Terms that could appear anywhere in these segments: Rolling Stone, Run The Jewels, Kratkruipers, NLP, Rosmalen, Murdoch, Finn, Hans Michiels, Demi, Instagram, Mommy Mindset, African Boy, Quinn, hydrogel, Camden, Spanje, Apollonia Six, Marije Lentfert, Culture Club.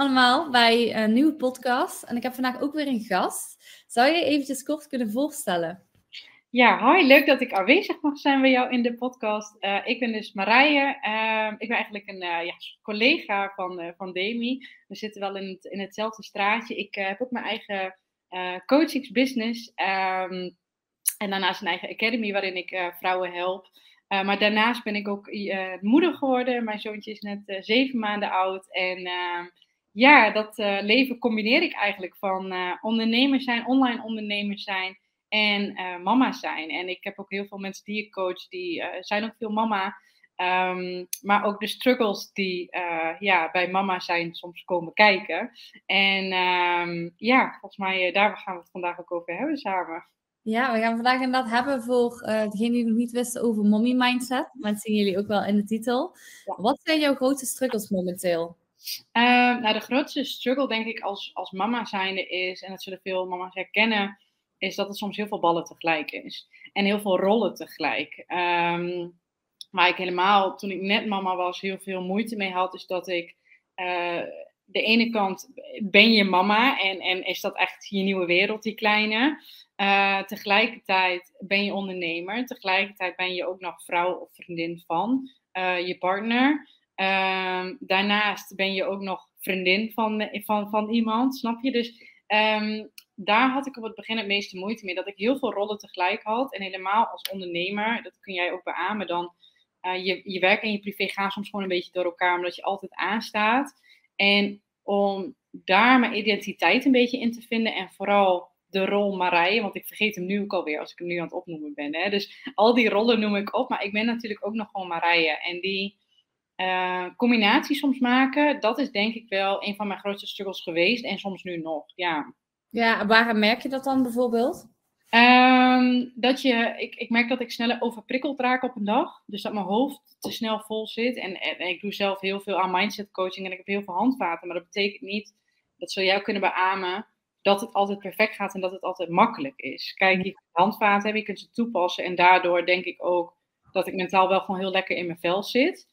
allemaal bij een nieuwe podcast. En ik heb vandaag ook weer een gast. Zou je eventjes kort kunnen voorstellen? Ja, hi. Leuk dat ik aanwezig mag zijn bij jou in de podcast. Ik ben dus Marije. Ik ben eigenlijk een collega van Demi. We zitten wel in hetzelfde straatje. Ik heb ook mijn eigen coachingsbusiness. En daarnaast een eigen academy waarin ik vrouwen help. Maar daarnaast ben ik ook moeder geworden. Mijn zoontje is net 7 maanden oud. En dat leven combineer ik eigenlijk van ondernemer zijn, online ondernemer zijn en mama zijn. En ik heb ook heel veel mensen die ik coach, die zijn ook veel mama. Maar ook de struggles die bij mama zijn soms komen kijken. En volgens mij daar gaan we het vandaag ook over hebben samen. Ja, we gaan vandaag inderdaad hebben voor degenen die nog niet wisten over Mommy Mindset. Dat zien jullie ook wel in de titel. Ja. Wat zijn jouw grootste struggles momenteel? De grootste struggle denk ik als mama zijnde is, en dat zullen veel mama's herkennen, is dat het soms heel veel ballen tegelijk is. En heel veel rollen tegelijk. Waar ik helemaal, toen ik net mama was, heel veel moeite mee had, is dat ik... de ene kant ben je mama en is dat echt je nieuwe wereld, die kleine. Tegelijkertijd ben je ondernemer. Tegelijkertijd ben je ook nog vrouw of vriendin van je partner. Daarnaast ben je ook nog vriendin van iemand, snap je? Dus daar had ik op het begin het meeste moeite mee. Dat ik heel veel rollen tegelijk had. En helemaal als ondernemer, dat kun jij ook beamen, dan je werk en je privé gaan soms gewoon een beetje door elkaar. Omdat je altijd aanstaat. En om daar mijn identiteit een beetje in te vinden. En vooral de rol Marije. Want ik vergeet hem nu ook alweer als ik hem nu aan het opnoemen ben. Hè? Dus al die rollen noem ik op. Maar ik ben natuurlijk ook nog gewoon Marije. En die combinatie soms maken. Dat is denk ik wel een van mijn grootste struggles geweest. En soms nu nog. Ja, waar merk je dat dan bijvoorbeeld? Ik merk dat ik sneller overprikkeld raak op een dag. Dus dat mijn hoofd te snel vol zit. En ik doe zelf heel veel aan mindset coaching en ik heb heel veel handvaten. Maar dat betekent niet, dat zul jij kunnen beamen, dat het altijd perfect gaat en dat het altijd makkelijk is. Kijk, je kunt handvaten hebben, je kunt ze toepassen. En daardoor denk ik ook dat ik mentaal wel gewoon heel lekker in mijn vel zit.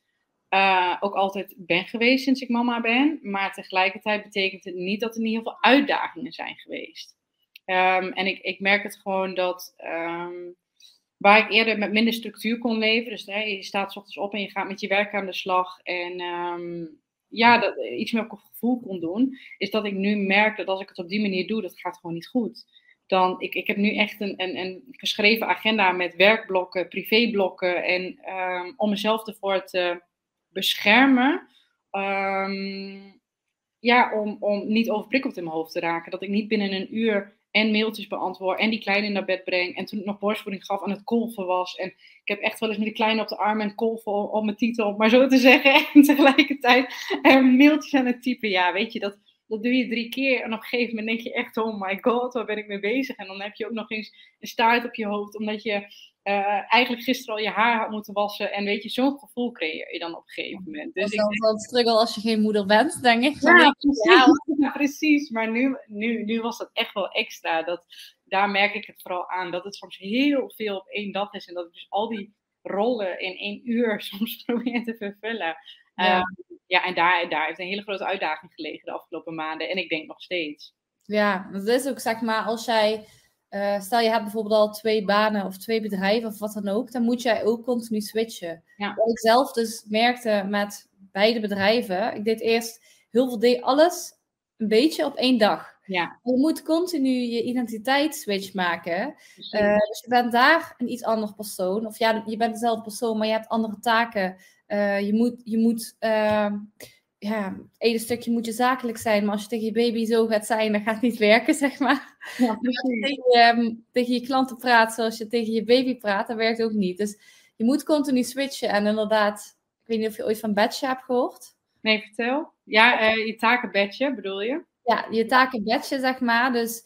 Ook altijd ben geweest sinds ik mama ben. Maar tegelijkertijd betekent het niet dat er niet heel veel uitdagingen zijn geweest. En ik merk het gewoon dat waar ik eerder met minder structuur kon leven. Dus je staat 's ochtends op en je gaat met je werk aan de slag. En dat iets meer op het gevoel kon doen. Is dat ik nu merk dat als ik het op die manier doe, dat gaat gewoon niet goed. Dan, ik heb nu echt een geschreven agenda met werkblokken, privéblokken. En om mezelf ervoor te beschermen. Om niet overprikkeld in mijn hoofd te raken. Dat ik niet binnen een uur en mailtjes beantwoord en die kleine naar bed breng. En toen ik nog borstvoeding gaf aan het kolven was. En ik heb echt wel eens met de kleine op de arm en kolven op mijn titel, maar zo te zeggen. En tegelijkertijd mailtjes aan het typen. Ja, weet je, dat doe je 3 keer. En op een gegeven moment denk je echt, oh my god, waar ben ik mee bezig? En dan heb je ook nog eens een staart op je hoofd. Omdat je eigenlijk gisteren al je haar had moeten wassen. En weet je, zo'n gevoel creëer je dan op een gegeven moment. Dus dat is wel een struggle als je geen moeder bent, denk ik. Ja, precies. Maar nu was dat echt wel extra. Daar merk ik het vooral aan. Dat het soms heel veel op één dag is. En dat ik dus al die rollen in 1 uur soms probeer te vervullen. Ja, en daar heeft een hele grote uitdaging gelegen de afgelopen maanden. En ik denk nog steeds. Ja, dat is ook, zeg maar, als jij... stel je hebt bijvoorbeeld al 2 banen of 2 bedrijven of wat dan ook, dan moet jij ook continu switchen. Ja. Wat ik zelf dus merkte met beide bedrijven, ik deed eerst alles een beetje op 1 dag. Ja. Je moet continu je identiteit switch maken. Dus je bent daar een iets ander persoon. Of ja, je bent dezelfde persoon, maar je hebt andere taken. Het ene stukje moet je zakelijk zijn, maar als je tegen je baby zo gaat zijn, dan gaat het niet werken, zeg maar. Ja, als je tegen je klanten praat zoals je tegen je baby praat, dat werkt ook niet. Dus je moet continu switchen. En inderdaad, ik weet niet of je ooit van batchen hebt gehoord. Nee, vertel. Ja, je taken batchen, bedoel je? Ja, je taken batchen, zeg maar. Dus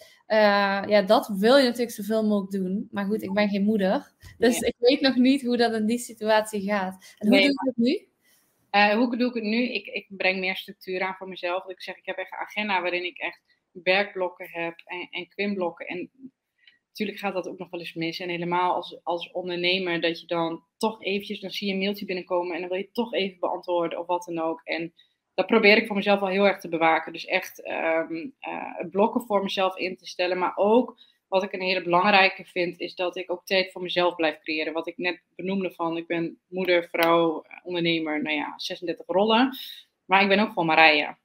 dat wil je natuurlijk zoveel mogelijk doen. Maar goed, ik ben geen moeder. Dus nee. Ik weet nog niet hoe dat in die situatie gaat. En hoe doe je dat nu? Hoe doe ik het nu? Ik breng meer structuur aan voor mezelf. Ik zeg, ik heb echt een agenda waarin ik echt werkblokken heb en Quinn-blokken. En natuurlijk gaat dat ook nog wel eens mis. En helemaal als ondernemer, dat je dan toch eventjes, dan zie je een mailtje binnenkomen en dan wil je toch even beantwoorden of wat dan ook. En dat probeer ik voor mezelf wel heel erg te bewaken. Dus echt blokken voor mezelf in te stellen. Maar ook, wat ik een hele belangrijke vind, is dat ik ook tijd voor mezelf blijf creëren. Wat ik net benoemde van, ik ben moeder, vrouw, ondernemer, 36 rollen. Maar ik ben ook gewoon Marije.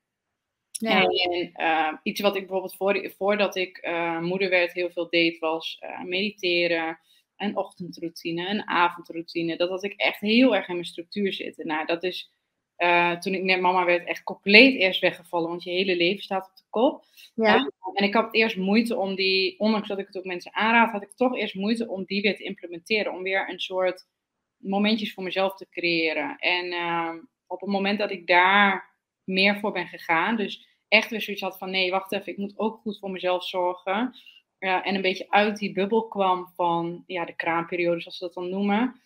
Ja. En iets wat ik bijvoorbeeld voordat ik moeder werd heel veel deed, was mediteren. Een ochtendroutine, een avondroutine. Dat ik echt heel erg in mijn structuur zit. Nou, dat is... toen ik net mama werd, echt compleet eerst weggevallen. Want je hele leven staat op de kop. Ja. En ik had eerst moeite om die... Ondanks dat ik het ook mensen aanraad, had ik toch eerst moeite om die weer te implementeren. Om weer een soort momentjes voor mezelf te creëren. En op het moment dat ik daar meer voor ben gegaan. Dus echt weer zoiets had van... Nee, wacht even. Ik moet ook goed voor mezelf zorgen. En een beetje uit die bubbel kwam van... Ja, de kraamperiode, zoals ze dat dan noemen.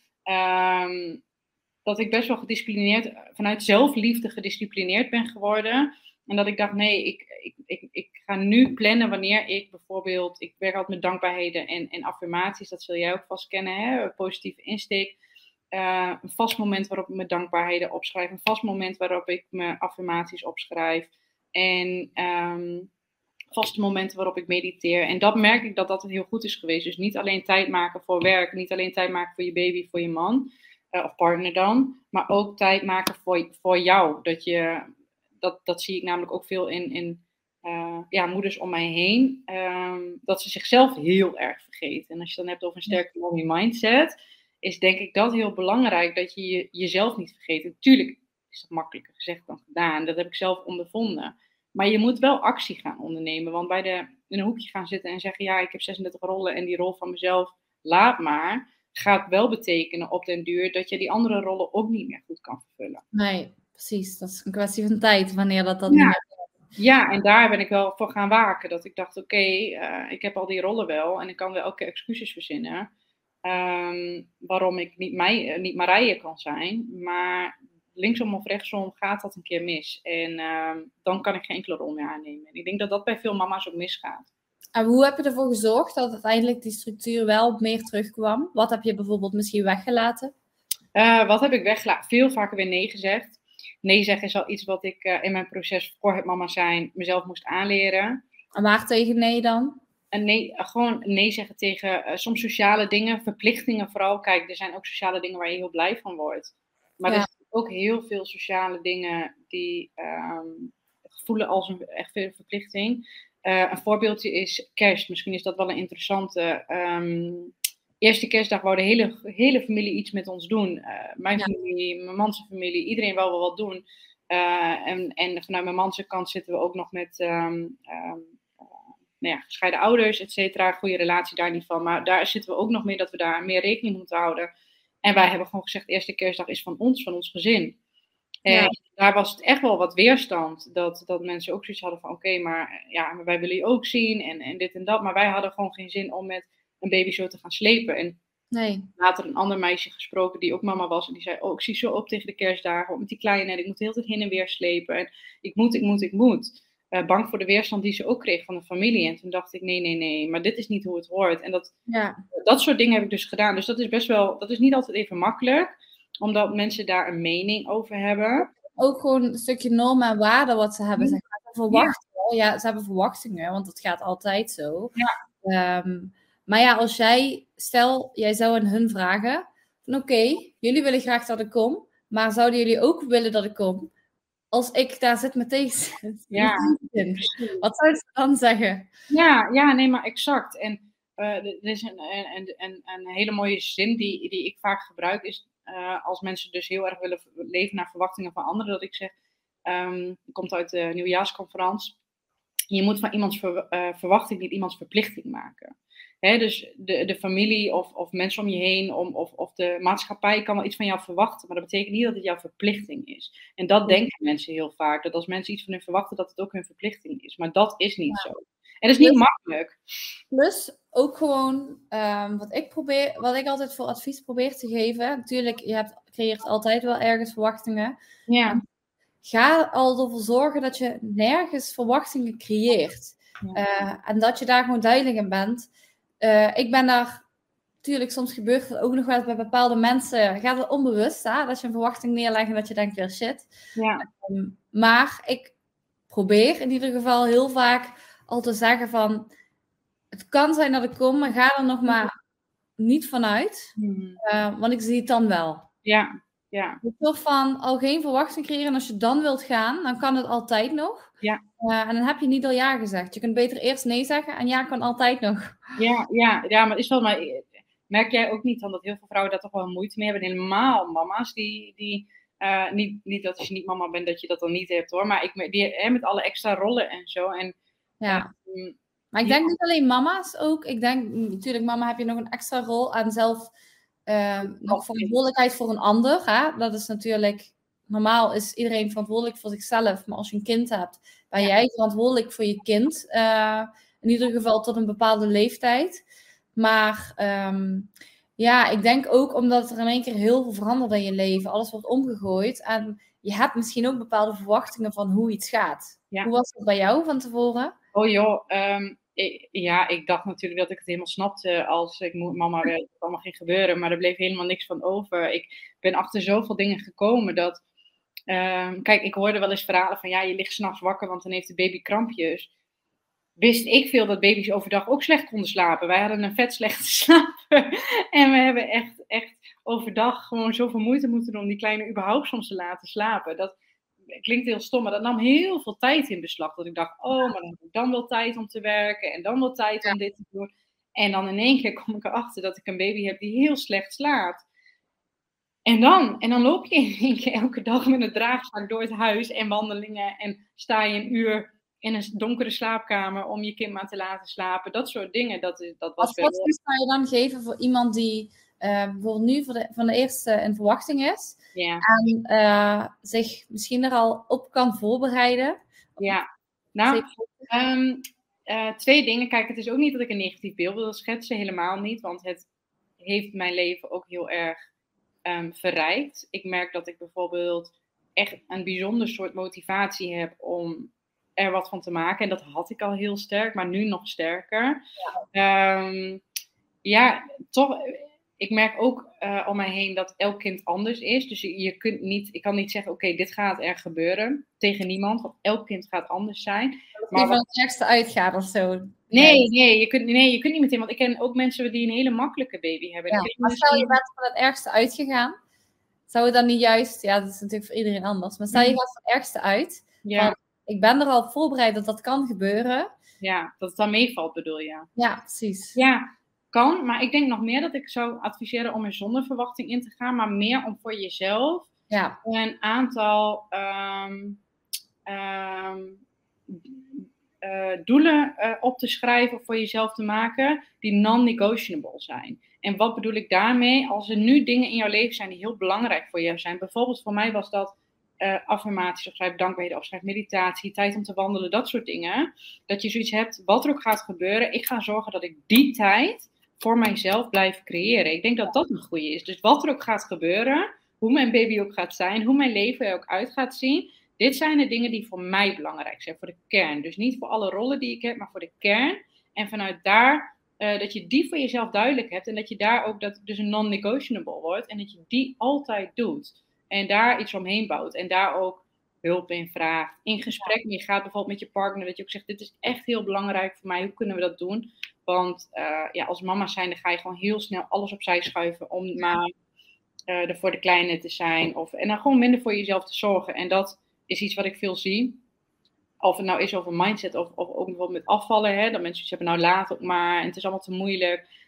Dat ik best wel gedisciplineerd, vanuit zelfliefde gedisciplineerd ben geworden. En dat ik dacht, nee, ik ga nu plannen wanneer ik bijvoorbeeld... Ik werk altijd met dankbaarheden en affirmaties. Dat zul jij ook vast kennen, hè? Een positieve insteek. Een vast moment waarop ik mijn dankbaarheden opschrijf. Een vast moment waarop ik mijn affirmaties opschrijf. En vaste momenten waarop ik mediteer. En dat merk ik dat heel goed is geweest. Dus niet alleen tijd maken voor werk. Niet alleen tijd maken voor je baby, voor je man... of partner dan, maar ook tijd maken voor jou. Dat zie ik namelijk ook veel in moeders om mij heen. Dat ze zichzelf heel erg vergeten. En als je dan hebt over een sterke mommy mindset, is denk ik dat heel belangrijk, dat je jezelf niet vergeet. En tuurlijk is dat makkelijker gezegd dan gedaan. Dat heb ik zelf ondervonden. Maar je moet wel actie gaan ondernemen. Want in een hoekje gaan zitten en zeggen, ja, ik heb 36 rollen en die rol van mezelf, laat maar... gaat wel betekenen op den duur dat je die andere rollen ook niet meer goed kan vervullen. Nee, precies. Dat is een kwestie van tijd, wanneer dat niet meer... Ja, en daar ben ik wel voor gaan waken. Dat ik dacht, oké, ik heb al die rollen wel en ik kan wel elke excuses verzinnen. Waarom ik niet Marije kan zijn. Maar linksom of rechtsom gaat dat een keer mis. En dan kan ik geen enkele rol meer aannemen. En ik denk dat dat bij veel mama's ook misgaat. En hoe heb je ervoor gezorgd dat uiteindelijk die structuur wel meer terugkwam? Wat heb je bijvoorbeeld misschien weggelaten? Wat heb ik weggelaten? Veel vaker weer nee gezegd. Nee zeggen is al iets wat ik in mijn proces voor het mama zijn mezelf moest aanleren. En waar tegen nee dan? Gewoon nee zeggen tegen soms sociale dingen, verplichtingen vooral. Kijk, er zijn ook sociale dingen waar je heel blij van wordt. Maar er zijn ook heel veel sociale dingen die voelen als een echt veel verplichting... Een voorbeeldje is kerst. Misschien is dat wel een interessante. Eerste kerstdag wou de hele familie iets met ons doen. Mijn familie, mijn manse familie, iedereen wou wel wat doen. En vanuit mijn manse kant zitten we ook nog met gescheiden ouders, et cetera. Goede relatie daar niet van. Maar daar zitten we ook nog mee dat we daar meer rekening moeten houden. En wij hebben gewoon gezegd, eerste kerstdag is van ons gezin. En daar was het echt wel wat weerstand. Dat mensen ook zoiets hadden van oké, maar ja, wij willen je ook zien en dit en dat. Maar wij hadden gewoon geen zin om met een baby zo te gaan slepen. En later een ander meisje gesproken die ook mama was. En die zei, ik zie zo op tegen de kerstdagen. Met die kleine, en ik moet de hele tijd heen en weer slepen. En ik moet. Bang voor de weerstand die ze ook kreeg van de familie. En toen dacht ik, nee, maar dit is niet hoe het hoort. En dat soort dingen heb ik dus gedaan. Dus dat is niet altijd even makkelijk. Omdat mensen daar een mening over hebben. Ook gewoon een stukje normen en waarden wat ze hebben. Ze hebben verwachtingen. Ja, ze hebben verwachtingen, want dat gaat altijd zo. Ja. Maar ja, als jij zou aan hun vragen... Oké, jullie willen graag dat ik kom. Maar zouden jullie ook willen dat ik kom? Als ik daar zit met deze... Ja. Wat zou ze dan zeggen? Ja, nee, maar exact. En er is een hele mooie zin die ik vaak gebruik... is. Als mensen dus heel erg willen leven naar verwachtingen van anderen, dat ik zeg, dat komt uit de nieuwjaarsconferentie, je moet van iemands verwachting niet iemands verplichting maken. Hè, dus de familie of mensen om je heen of de maatschappij kan wel iets van jou verwachten, maar dat betekent niet dat het jouw verplichting is. En dat denken mensen heel vaak, dat als mensen iets van hun verwachten, dat het ook hun verplichting is. Maar dat is niet zo. En dat is niet makkelijk. Plus ook gewoon wat ik altijd voor advies probeer te geven. Natuurlijk, creëert altijd wel ergens verwachtingen. Ja. Ga er al ervoor zorgen dat je nergens verwachtingen creëert. Ja. En dat je daar gewoon duidelijk in bent. Ik ben daar tuurlijk, soms gebeurt dat ook nog wel bij bepaalde mensen. Gaat het onbewust, hè? Dat je een verwachting neerlegt en dat je denkt, weer shit. Ja. Maar ik probeer in ieder geval heel vaak al te zeggen van... Het kan zijn dat ik kom, maar ga er nog maar niet vanuit. Mm-hmm. Want ik zie het dan wel. Ja, ja. Het soort van al geen verwachting creëren. En als je dan wilt gaan, dan kan het altijd nog. Ja. En dan heb je niet al ja gezegd. Je kunt beter eerst nee zeggen en ja kan altijd nog. Ja, ja, ja, maar is wel maar... Merk jij ook niet dan dat heel veel vrouwen daar toch wel moeite mee hebben? Helemaal mama's die niet dat als je niet mama bent dat je dat dan niet hebt hoor. Maar die met alle extra rollen en zo. En, ja. Maar ik denk niet alleen mama's ook. Ik denk natuurlijk mama heb je nog een extra rol aan zelf. Nog verantwoordelijkheid voor een ander. Hè? Dat is natuurlijk... Normaal is iedereen verantwoordelijk voor zichzelf. Maar als je een kind hebt, ben jij verantwoordelijk voor je kind. In ieder geval tot een bepaalde leeftijd. Maar ik denk ook omdat er in één keer heel veel verandert in je leven. Alles wordt omgegooid. En je hebt misschien ook bepaalde verwachtingen van hoe iets gaat. Ja. Hoe was dat bij jou van tevoren? Oh joh, ik dacht natuurlijk dat ik het helemaal snapte. Als ik mama werd, het allemaal ging gebeuren. Maar er bleef helemaal niks van over. Ik ben achter zoveel dingen gekomen dat... Kijk, ik hoorde wel eens verhalen van... Ja, je ligt 's nachts wakker, want dan heeft de baby krampjes. Wist ik veel dat baby's overdag ook slecht konden slapen. Wij hadden een vet slechte slaper. En we hebben echt overdag gewoon zoveel moeite moeten doen om die kleine überhaupt soms te laten slapen. Dat klinkt heel stom, maar dat nam heel veel tijd in beslag. Dat ik dacht, maar dan heb ik dan wel tijd om te werken en dan wel tijd om dit te doen. En dan in één keer kom ik erachter dat ik een baby heb die heel slecht slaapt. En dan loop je in één keer elke dag met een draagzak door het huis en wandelingen en sta je een uur in een donkere slaapkamer om je kind maar te laten slapen. Dat soort dingen. Dat was wat zou je dan geven voor iemand die bijvoorbeeld nu van de eerste in verwachting is? Ja. En zich misschien er al op kan voorbereiden? Ja. Nou, twee dingen. Kijk, het is ook niet dat ik een negatief beeld wil schetsen. Helemaal niet. Want het heeft mijn leven ook heel erg verrijkt. Ik merk dat ik bijvoorbeeld echt een bijzonder soort motivatie heb om er wat van te maken. En dat had ik al heel sterk, maar nu nog sterker. Ja, toch. Ik merk ook om mij heen dat elk kind anders is. Dus je kunt niet... Ik kan niet zeggen, oké, dit gaat er gebeuren. Tegen niemand, want elk kind gaat anders zijn. Maar van het eerste uitgaat of zo. Nee, je kunt niet meteen. Want ik ken ook mensen die een hele makkelijke baby hebben. Ja, maar stel je bent van het ergste uitgegaan. Zou het dan niet juist... Ja, dat is natuurlijk voor iedereen anders. Maar stel je gaat van het ergste uit. Ja. Ik ben er al op voorbereid dat dat kan gebeuren. Ja, dat het dan meevalt bedoel je. Ja. Ja, precies. Ja, kan. Maar ik denk nog meer dat ik zou adviseren om er zonder verwachting in te gaan. Maar meer om voor jezelf een aantal doelen op te schrijven of voor jezelf te maken die non-negotiable zijn. En wat bedoel ik daarmee? Als er nu dingen in jouw leven zijn die heel belangrijk voor jou zijn. Bijvoorbeeld voor mij was dat... affirmaties opschrijven, dankbaarheden opschrijven, meditatie, tijd om te wandelen, dat soort dingen. Dat je zoiets hebt, wat er ook gaat gebeuren, ik ga zorgen dat ik die tijd voor mijzelf blijf creëren. Ik denk dat dat een goede is. Dus wat er ook gaat gebeuren, hoe mijn baby ook gaat zijn, hoe mijn leven er ook uit gaat zien, dit zijn de dingen die voor mij belangrijk zijn, voor de kern. Dus niet voor alle rollen die ik heb, maar voor de kern. En vanuit daar, dat je die voor jezelf duidelijk hebt en dat je daar ook, dat dus een non-negotiable wordt en dat je die altijd doet. En daar iets omheen bouwt. En daar ook hulp in vraagt. In gesprek mee gaat bijvoorbeeld met je partner. Dat je ook zegt, dit is echt heel belangrijk voor mij. Hoe kunnen we dat doen? Want als mama zijnde ga je gewoon heel snel alles opzij schuiven. Om maar er voor de kleine te zijn. En dan gewoon minder voor jezelf te zorgen. En dat is iets wat ik veel zie. Of het nou is over mindset. Of ook bijvoorbeeld met afvallen. Hè? Dat mensen zeggen, nou laat ook maar. En het is allemaal te moeilijk.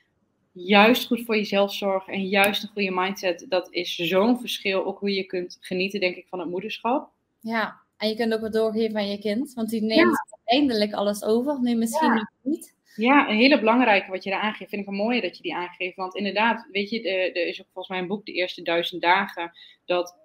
Juist goed voor jezelf zorgen en juist een goede mindset. Dat is zo'n verschil. Ook hoe je kunt genieten, denk ik, van het moederschap. Ja, en je kunt ook wat doorgeven aan je kind. Want die neemt eindelijk alles over. Nu misschien niet. Ja, een hele belangrijke wat je daar aangeeft. Vind ik een mooie dat je die aangeeft. Want inderdaad, weet je, er is ook volgens mij een boek, De Eerste 1000 Dagen. Dat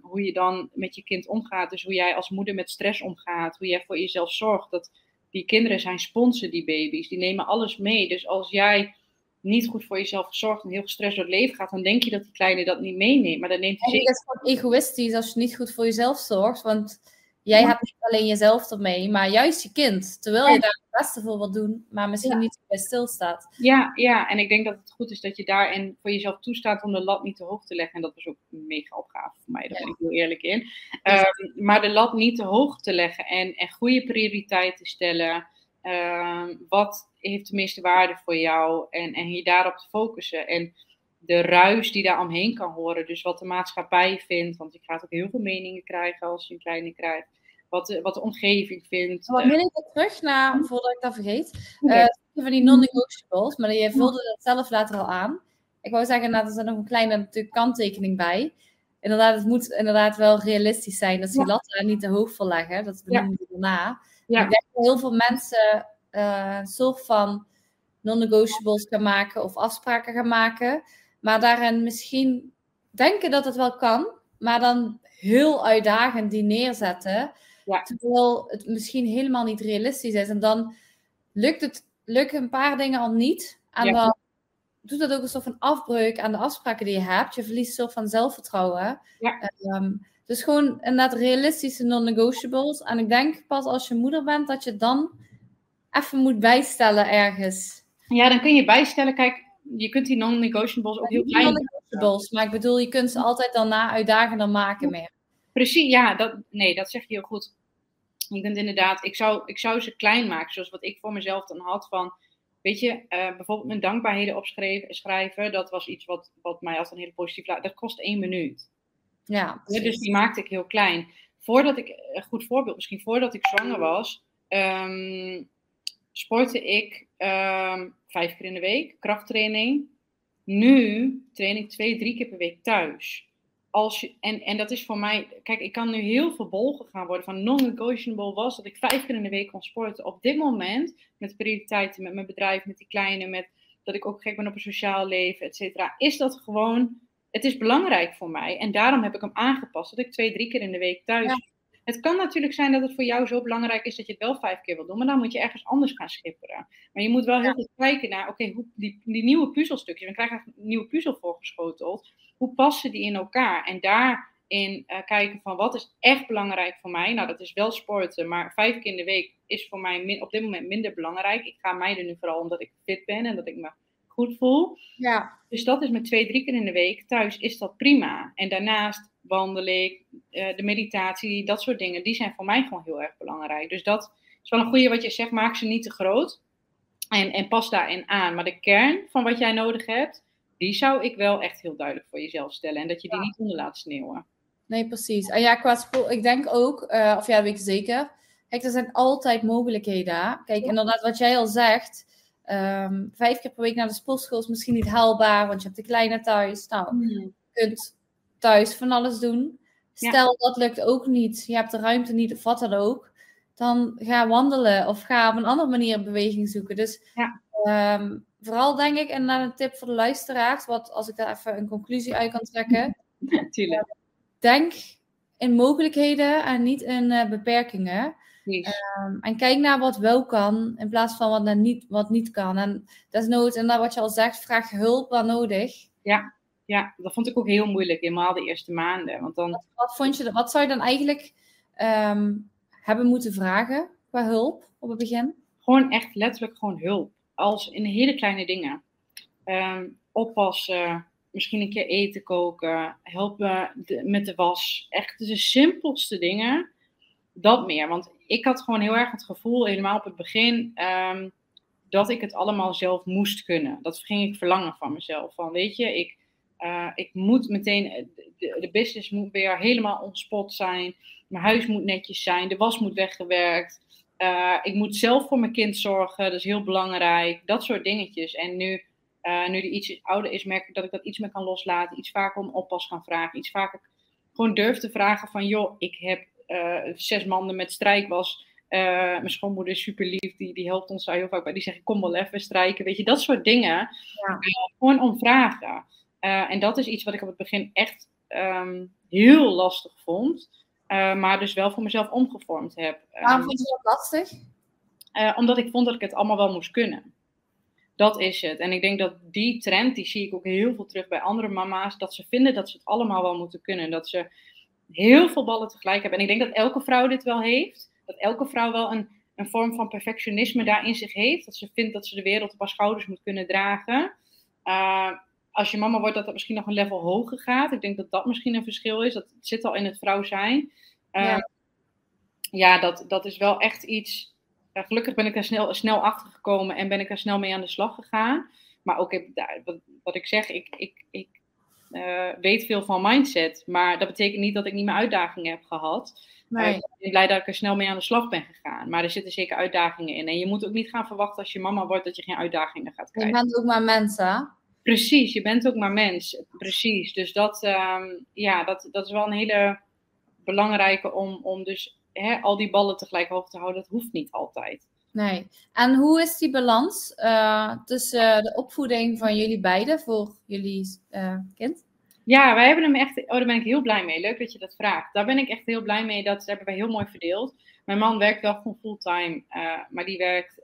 hoe je dan met je kind omgaat. Dus hoe jij als moeder met stress omgaat. Hoe jij voor jezelf zorgt. Dat die kinderen zijn sponsen, die baby's. Die nemen alles mee. Dus als jij niet goed voor jezelf gezorgd en heel gestrest door het leven gaat, dan denk je dat die kleine dat niet meeneemt. Maar dan neemt hij zeker... Het is gewoon egoïstisch als je niet goed voor jezelf zorgt, want Jij hebt niet alleen jezelf ermee, maar juist je kind. Terwijl je daar het beste voor wilt doen, maar misschien niet bij stilstaat. Ja, en ik denk dat het goed is dat je daarin voor jezelf toestaat om de lat niet te hoog te leggen. En dat was ook een mega opgave voor mij, daar ben ik heel eerlijk in. Maar de lat niet te hoog te leggen en goede prioriteiten stellen. Wat heeft de meeste waarde voor jou? En je daarop te focussen. En de ruis die daar omheen kan horen. Dus wat de maatschappij vindt. Want je gaat ook heel veel meningen krijgen als je een kleine krijgt. Wat de omgeving vindt. Wat wil ik er terug naar, voordat ik dat vergeet. Van die non-negotiables. Maar je vulde dat zelf later al aan. Ik wou zeggen, nou, er zit nog een kleine kanttekening bij. Inderdaad, het moet inderdaad wel realistisch zijn. Dat ze die lat daar niet te hoog voor leggen. Dat benoemen we daarna. Ja. Ik denk dat heel veel mensen een soort van non-negotiables gaan maken of afspraken gaan maken. Maar daarin misschien denken dat het wel kan, maar dan heel uitdagend die neerzetten. Ja. Terwijl het misschien helemaal niet realistisch is. En dan lukken een paar dingen al niet. En dan doet dat ook een soort van afbreuk aan de afspraken die je hebt. Je verliest een soort van zelfvertrouwen. Ja. Dus gewoon inderdaad realistische non-negotiables. En ik denk pas als je moeder bent, dat je dan even moet bijstellen ergens. Ja, dan kun je bijstellen. Kijk, je kunt die non-negotiables ook heel klein non-negotiables, maar ik bedoel, je kunt ze altijd daarna uitdagender maken meer. Precies, ja. Dat zeg je heel goed. Je kunt inderdaad, ik zou ze klein maken. Zoals wat ik voor mezelf dan had van, weet je, bijvoorbeeld mijn dankbaarheden opschrijven. Dat was iets wat mij als een hele positief laat. Dat kost 1 minuut. Ja, dus die maakte ik heel klein. Voordat ik zwanger was, sportte ik 5 keer in de week, krachttraining. Nu train ik 2-3 keer per week thuis. En dat is voor mij, kijk, ik kan nu heel verbolgen gaan worden van non-negotiable was dat ik 5 keer in de week kon sporten. Op dit moment, met prioriteiten, met mijn bedrijf, met die kleine, met dat ik ook gek ben op een sociaal leven, et cetera, is dat gewoon... Het is belangrijk voor mij en daarom heb ik hem aangepast. Dat ik 2-3 keer in de week thuis. Ja. Het kan natuurlijk zijn dat het voor jou zo belangrijk is dat je het wel 5 keer wil doen. Maar dan moet je ergens anders gaan schipperen. Maar je moet wel heel goed kijken naar, oké, die nieuwe puzzelstukjes. We krijgen een nieuwe puzzel voorgeschoteld. Hoe passen die in elkaar? En daarin kijken van wat is echt belangrijk voor mij. Nou, dat is wel sporten. Maar 5 keer in de week is voor mij op dit moment minder belangrijk. Ik ga mij er nu vooral omdat ik fit ben en dat ik me goed voel. Ja. Dus dat is met 2-3 keer in de week. Thuis is dat prima. En daarnaast wandel ik, de meditatie, dat soort dingen. Die zijn voor mij gewoon heel erg belangrijk. Dus dat is wel een goede wat je zegt. Maak ze niet te groot. En pas daarin aan. Maar de kern van wat jij nodig hebt, die zou ik wel echt heel duidelijk voor jezelf stellen. En dat je die niet onder laat sneeuwen. Nee, precies. En ja, qua sport, ik denk ook, of ja, weet ik zeker. Kijk, er zijn altijd mogelijkheden. Kijk, inderdaad, wat jij al zegt. 5 keer per week naar de sportschool is misschien niet haalbaar, want je hebt de kleine thuis. Nou, je kunt thuis van alles doen. Stel, dat lukt ook niet. Je hebt de ruimte niet, of wat dan ook. Dan ga wandelen of ga op een andere manier beweging zoeken. Dus vooral denk ik, en dan een tip voor de luisteraars, wat als ik daar even een conclusie uit kan trekken. Natuurlijk. Denk in mogelijkheden en niet in beperkingen. En kijk naar wat wel kan, in plaats van wat niet kan. En desnoods, en wat je al zegt, vraag hulp waar nodig. Ja, dat vond ik ook heel moeilijk, helemaal de eerste maanden. Want dan... Wat zou je dan eigenlijk hebben moeten vragen qua hulp op het begin? Gewoon echt letterlijk hulp. Als in hele kleine dingen. Oppassen, misschien een keer eten koken, helpen met de was. Echt de simpelste dingen. Dat meer, want ik had gewoon heel erg het gevoel, helemaal op het begin, dat ik het allemaal zelf moest kunnen. Dat ging ik verlangen van mezelf. Van weet je, ik moet meteen, de business moet weer helemaal on spot zijn. Mijn huis moet netjes zijn, de was moet weggewerkt. Ik moet zelf voor mijn kind zorgen, dat is heel belangrijk. Dat soort dingetjes. En nu die iets ouder is, merk ik dat ik dat iets meer kan loslaten. Iets vaker om oppas gaan vragen. Iets vaker gewoon durf te vragen van, joh, ik heb... 6 maanden met strijkwas. Mijn schoonmoeder is super lief. Die helpt ons daar heel vaak bij. Die zegt, kom wel even strijken. Weet je, dat soort dingen. Ja. Gewoon om vragen. En dat is iets wat ik op het begin echt heel lastig vond. Maar dus wel voor mezelf omgevormd heb. Waarom vond je dat lastig? Omdat ik vond dat ik het allemaal wel moest kunnen. Dat is het. En ik denk dat die trend, die zie ik ook heel veel terug bij andere mama's. Dat ze vinden dat ze het allemaal wel moeten kunnen. Dat ze... heel veel ballen tegelijk hebben. En ik denk dat elke vrouw dit wel heeft. Dat elke vrouw wel een vorm van perfectionisme daar in zich heeft. Dat ze vindt dat ze de wereld op haar schouders moet kunnen dragen. Als je mama wordt, dat dat misschien nog een level hoger gaat. Ik denk dat dat misschien een verschil is. Dat zit al in het vrouw zijn. Dat is wel echt iets... gelukkig ben ik daar snel achter gekomen en ben ik daar snel mee aan de slag gegaan. Maar ook wat ik zeg, ik weet veel van mindset. Maar dat betekent niet dat ik niet mijn uitdagingen heb gehad. Nee. Ik ben blij dat ik er snel mee aan de slag ben gegaan. Maar er zitten zeker uitdagingen in. En je moet ook niet gaan verwachten als je mama wordt dat je geen uitdagingen gaat krijgen. Je bent ook maar mens, hè? Precies, je bent ook maar mens. Precies. Dus dat is wel een hele belangrijke om dus al die ballen tegelijk hoog te houden. Dat hoeft niet altijd. Nee. En hoe is die balans tussen de opvoeding van jullie beiden voor jullie kind? Ja, wij hebben hem echt... Oh, daar ben ik heel blij mee. Leuk dat je dat vraagt. Daar ben ik echt heel blij mee. Dat hebben wij heel mooi verdeeld. Mijn man werkt wel gewoon fulltime. Maar die werkt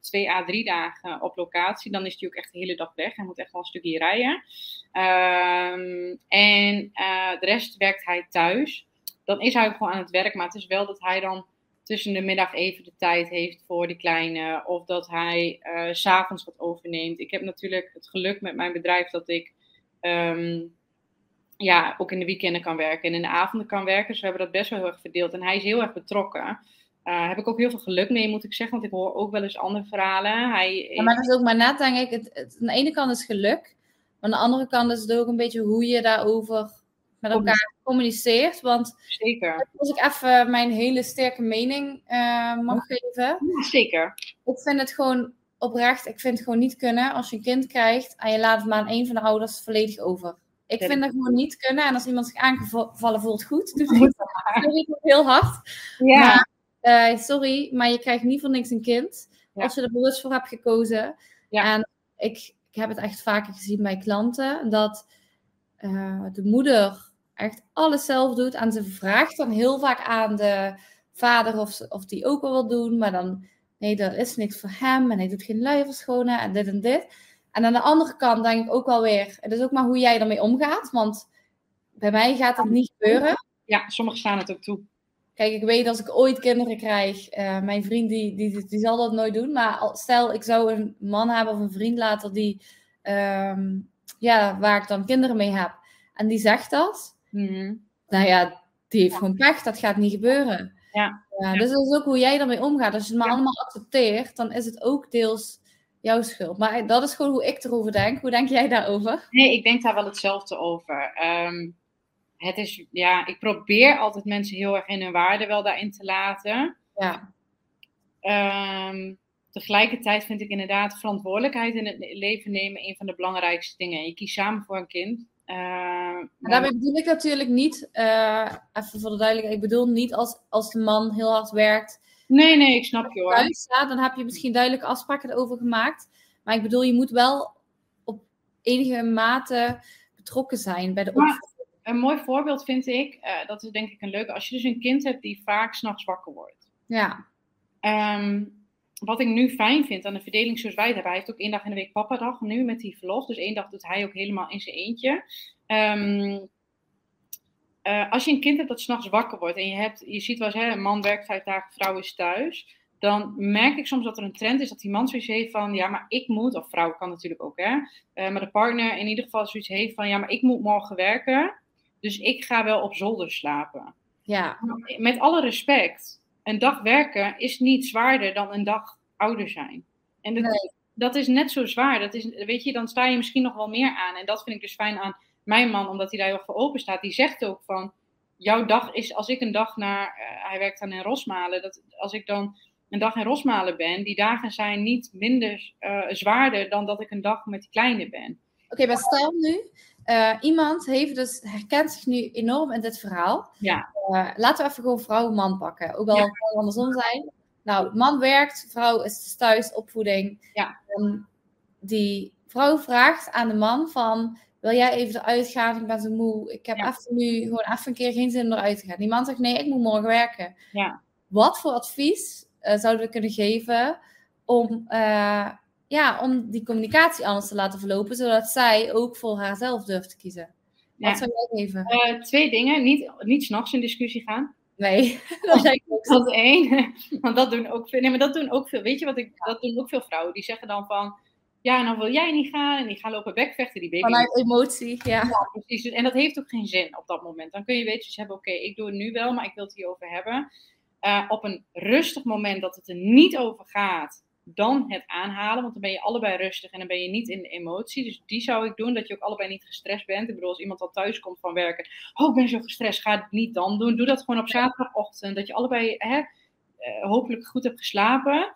2 à 3 dagen op locatie. Dan is hij ook echt de hele dag weg. Hij moet echt wel een stukje rijden. De rest werkt hij thuis. Dan is hij ook gewoon aan het werk. Maar het is wel dat hij dan tussen de middag even de tijd heeft voor die kleine. Of dat hij 's avonds wat overneemt. Ik heb natuurlijk het geluk met mijn bedrijf dat ik... ook in de weekenden kan werken en in de avonden kan werken. Dus we hebben dat best wel heel erg verdeeld. En hij is heel erg betrokken. Heb ik ook heel veel geluk mee, moet ik zeggen. Want ik hoor ook wel eens andere verhalen. Maar dat is ook maar net, denk ik. Aan de ene kant is geluk. Maar aan de andere kant is het ook een beetje hoe je daarover met elkaar communiceert. Want zeker. Als ik even mijn hele sterke mening mag geven. Ja, zeker. Ik vind het gewoon oprecht. Ik vind het gewoon niet kunnen als je een kind krijgt en je laat het maar aan een van de ouders volledig over. Ik vind dat gewoon niet kunnen. En als iemand zich aangevallen voelt, goed. Dus sorry, heel hard. Ja. Maar, maar je krijgt niet voor niks een kind. Ja. Als je er bewust voor hebt gekozen. Ja. En ik heb het echt vaker gezien bij klanten. Dat de moeder echt alles zelf doet. En ze vraagt dan heel vaak aan de vader of die ook wel wil doen. Maar dan, nee, dat is niks voor hem. En hij doet geen luiers schonen en dit en dit. En aan de andere kant denk ik ook wel weer... Het is ook maar hoe jij ermee omgaat. Want bij mij gaat dat niet gebeuren. Ja, sommigen staan het ook toe. Kijk, ik weet als ik ooit kinderen krijg... mijn vriend die zal dat nooit doen. Maar stel, ik zou een man hebben of een vriend later... waar ik dan kinderen mee heb. En die zegt dat. Mm-hmm. Nou ja, die heeft gewoon pech. Dat gaat niet gebeuren. Ja. Dus dat is ook hoe jij ermee omgaat. Als je het maar allemaal accepteert... dan is het ook deels... jouw schuld. Maar dat is gewoon hoe ik erover denk. Hoe denk jij daarover? Nee, ik denk daar wel hetzelfde over. Het is, ik probeer altijd mensen heel erg in hun waarde wel daarin te laten. Ja. Tegelijkertijd vind ik inderdaad verantwoordelijkheid in het leven nemen een van de belangrijkste dingen. Je kiest samen voor een kind. Daarmee bedoel ik natuurlijk niet, even voor de duidelijkheid, ik bedoel niet als de man heel hard werkt. Nee, ik snap je hoor. Thuis, dan heb je misschien duidelijke afspraken erover gemaakt. Maar ik bedoel, je moet wel op enige mate betrokken zijn bij de opvoeding. Een mooi voorbeeld vind ik, dat is denk ik een leuke. Als je dus een kind hebt die vaak 's nachts wakker wordt. Ja. Wat ik nu fijn vind aan de verdeling zoals wij het hebben. Hij heeft ook 1 dag in de week papadag nu met die verlof. Dus 1 dag doet hij ook helemaal in zijn eentje. Als je een kind hebt dat 's nachts wakker wordt en je ziet wel eens, een man werkt 5 dagen, vrouw is thuis. Dan merk ik soms dat er een trend is dat die man zoiets heeft van, ja maar ik moet, of vrouw kan natuurlijk ook maar de partner in ieder geval zoiets heeft van, ja maar ik moet morgen werken. Dus ik ga wel op zolder slapen. Ja. Met alle respect, een dag werken is niet zwaarder dan een dag ouder zijn. En dat is net zo zwaar. Dat is, weet je, dan sta je misschien nog wel meer aan. En dat vind ik dus fijn aan mijn man, omdat hij daar heel voor open staat, die zegt ook van, jouw dag is, als ik een dag hij werkt dan in Rosmalen, dat als ik dan een dag in Rosmalen ben, die dagen zijn niet minder zwaarder dan dat ik een dag met die kleine ben. Oké, maar stel nu, iemand herkent zich nu enorm in dit verhaal. Ja. Laten we even gewoon vrouw en man pakken, ook al kan het andersom zijn. Nou, man werkt, vrouw is thuis, opvoeding. Ja. Die vrouw vraagt aan de man van, wil jij even eruit gaan? Ik ben zo moe. Ik heb even nu gewoon even een keer geen zin om eruit te gaan. Die man zegt, nee, ik moet morgen werken. Ja. Wat voor advies zouden we kunnen geven om die communicatie anders te laten verlopen, zodat zij ook voor haarzelf durft te kiezen? Ja. Wat zou jij geven? Twee dingen. Niet 's nachts in discussie gaan. Nee, dat is ook zo. Dat één. Want dat doen ook veel. Nee, maar dat doen ook veel. Weet je wat dat doen ook veel vrouwen. Die zeggen dan van, ja, en dan wil jij niet gaan. En die gaan lopen bekvechten. Die vanuit emotie, ja. Ja, precies. En dat heeft ook geen zin op dat moment. Dan kun je weetjes hebben, oké, ik doe het nu wel, maar ik wil het hierover hebben. Op een rustig moment dat het er niet over gaat, dan het aanhalen. Want dan ben je allebei rustig en dan ben je niet in de emotie. Dus die zou ik doen, dat je ook allebei niet gestrest bent. Ik bedoel, als iemand al thuis komt van werken. Oh, ik ben zo gestrest, ga het niet dan doen. Doe dat gewoon op zaterdagochtend. Dat je allebei hopelijk goed hebt geslapen.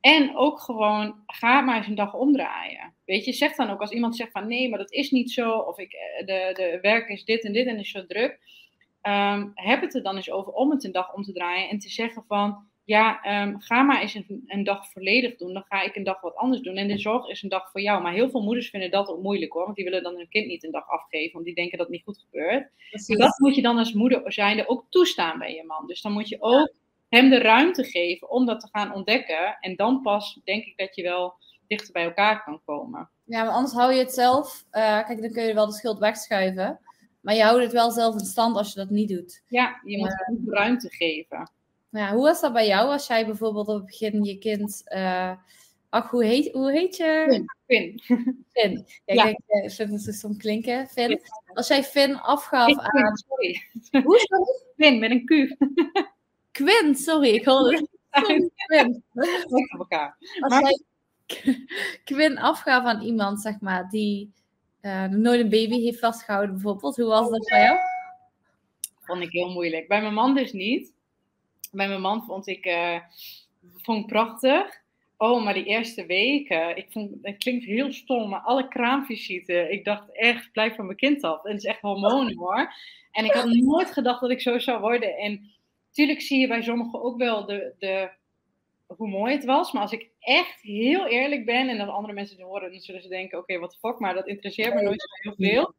En ook gewoon, ga maar eens een dag omdraaien. Weet je, zeg dan ook als iemand zegt van nee, maar dat is niet zo. Of de werk is dit en is zo druk. Heb het er dan eens over om het een dag om te draaien. En te zeggen van, ja, ga maar eens een dag volledig doen. Dan ga ik een dag wat anders doen. En de zorg is een dag voor jou. Maar heel veel moeders vinden dat ook moeilijk hoor. Want die willen dan hun kind niet een dag afgeven. Want die denken dat het niet goed gebeurt. Maar dat moet je dan als moeder zijnde ook toestaan bij je man. Dus dan moet je ook hem de ruimte geven om dat te gaan ontdekken. En dan pas denk ik dat je wel dichter bij elkaar kan komen. Ja, maar anders hou je het zelf. Kijk, dan kun je wel de schuld wegschuiven. Maar je houdt het wel zelf in stand als je dat niet doet. Ja, je moet hem ruimte geven. Ja, hoe was dat bij jou als jij bijvoorbeeld op het begin je kind... hoe heet je? Finn. Ja, ja. Ik vind het zo stom klinken. Finn. Als jij Finn afgaf aan... Sorry. Hoe is dat? Finn met een Q. Quinn, sorry. Ik hoorde het. Sorry, Quinn. Als jij Quinn afgaf aan iemand, zeg maar, die nooit een baby heeft vastgehouden bijvoorbeeld. Hoe was dat bij jou? Vond ik heel moeilijk. Bij mijn man dus niet. Bij mijn man vond ik prachtig. Oh, maar die eerste weken. Het klinkt heel stom, maar alle kraamvisite. Ik dacht echt, blijf van mijn kind af. En het is echt hormonen hoor. En ik had nooit gedacht dat ik zo zou worden. En natuurlijk zie je bij sommigen ook wel hoe mooi het was. Maar als ik echt heel eerlijk ben. En dat andere mensen het horen, dan zullen ze denken, oké, wat de fuck. Maar dat interesseert me nooit heel veel.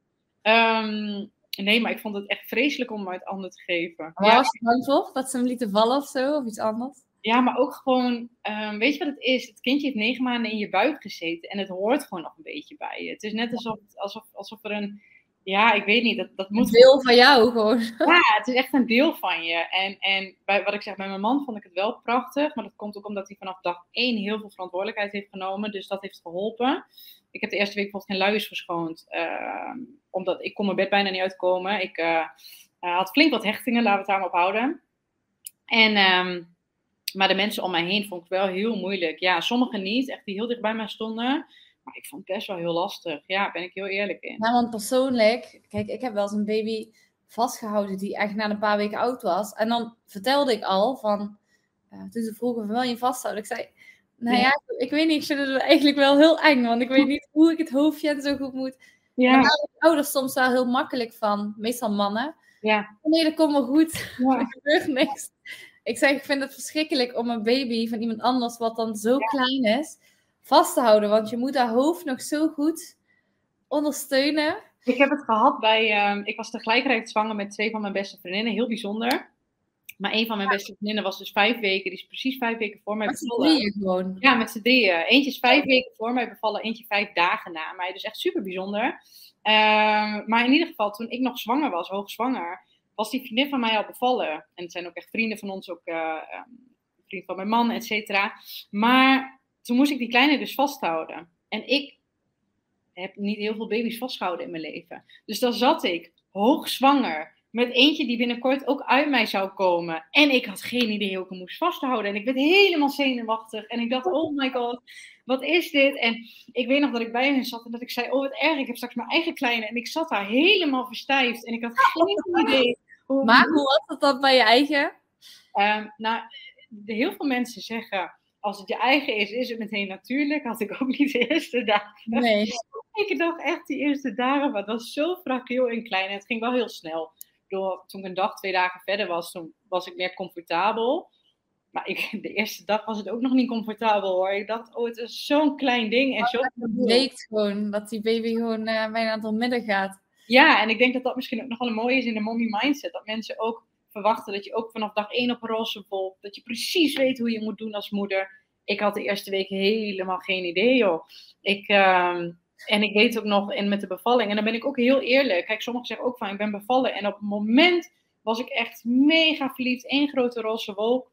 Nee, maar ik vond het echt vreselijk om hem uit handen te geven. Maar was het dan toch? Dat ze hem lieten vallen of zo? Of iets anders? Ja, maar ook gewoon... weet je wat het is? Het kindje heeft 9 maanden in je buik gezeten. En het hoort gewoon nog een beetje bij je. Het is net alsof er een... Ja, ik weet niet. Dat moet... Een deel van jou gewoon. Ja, het is echt een deel van je. En wat ik zeg, bij mijn man vond ik het wel prachtig. Maar dat komt ook omdat hij vanaf dag 1 heel veel verantwoordelijkheid heeft genomen. Dus dat heeft geholpen. Ik heb de eerste week bijvoorbeeld geen luiers verschoond. Omdat ik kon mijn bed bijna niet uitkomen. Ik had flink wat hechtingen. Laten we het daar maar op houden. Maar de mensen om mij heen vond ik wel heel moeilijk. Ja, sommigen niet. Echt die heel dicht bij mij stonden. Maar ik vond het best wel heel lastig. Ja, daar ben ik heel eerlijk in. Ja, want persoonlijk... Kijk, ik heb wel eens een baby vastgehouden die echt na een paar weken oud was. En dan vertelde ik al van... toen ze vroegen van wil je vasthouden? Ik zei... Nou ja, ik weet niet. Ik vind het eigenlijk wel heel eng. Want ik weet niet hoe ik het hoofdje en zo goed moet. Ja. Maar daar zijn ouders soms wel heel makkelijk van. Meestal mannen. Ja. Nee, dat komt wel goed. Ja. Er gebeurt niks. Ik zeg, ik vind het verschrikkelijk om een baby van iemand anders... wat dan zo klein is... vast te houden, want je moet haar hoofd nog zo goed ondersteunen. Ik heb het gehad bij... ik was tegelijkertijd zwanger met 2 van mijn beste vriendinnen. Heel bijzonder. Maar een van mijn beste vriendinnen was dus 5 weken. Die is precies 5 weken voor mij bevallen. Met z'n 3 gewoon? Ja, met z'n 3. Eentje is 5 weken voor mij bevallen. Eentje 5 dagen na mij. Dus echt super bijzonder. Maar in ieder geval, toen ik nog zwanger was, hoogzwanger... was die vriendin van mij al bevallen. En het zijn ook echt vrienden van ons. Ook vriend van mijn man, et cetera. Maar... Toen moest ik die kleine dus vasthouden. En ik heb niet heel veel baby's vastgehouden in mijn leven. Dus dan zat ik hoogzwanger met eentje die binnenkort ook uit mij zou komen. En ik had geen idee hoe ik hem moest vasthouden. En ik werd helemaal zenuwachtig. En ik dacht, oh my god, wat is dit? En ik weet nog dat ik bij hen zat en dat ik zei, oh wat erg, ik heb straks mijn eigen kleine. En ik zat daar helemaal verstijfd. En ik had geen idee. Maar hoe was dat dan bij je eigen? Nou, heel veel mensen zeggen... Als het je eigen is, is het meteen natuurlijk. Had ik ook niet de eerste dagen. Nee. Ik dacht echt die eerste dagen. Maar het was zo fragiel en klein. En het ging wel heel snel. Toen ik een dag, 2 dagen verder was, toen was ik meer comfortabel. Maar de eerste dag was het ook nog niet comfortabel hoor. Ik dacht, oh het is zo'n klein ding. En zo. Het breekt gewoon. Dat die baby gewoon bijna door midden gaat. Ja, en ik denk dat dat misschien ook nog wel een mooie is in de mommy mindset. Dat mensen ook... verwachten dat je ook vanaf dag 1 op een roze wolk... dat je precies weet hoe je moet doen als moeder. Ik had de eerste week helemaal geen idee, joh. Ik En ik weet ook nog, en met de bevalling, en dan ben ik ook heel eerlijk. Kijk, sommigen zeggen ook van, ik ben bevallen. En op het moment was ik echt mega verliefd. Één grote roze wolk.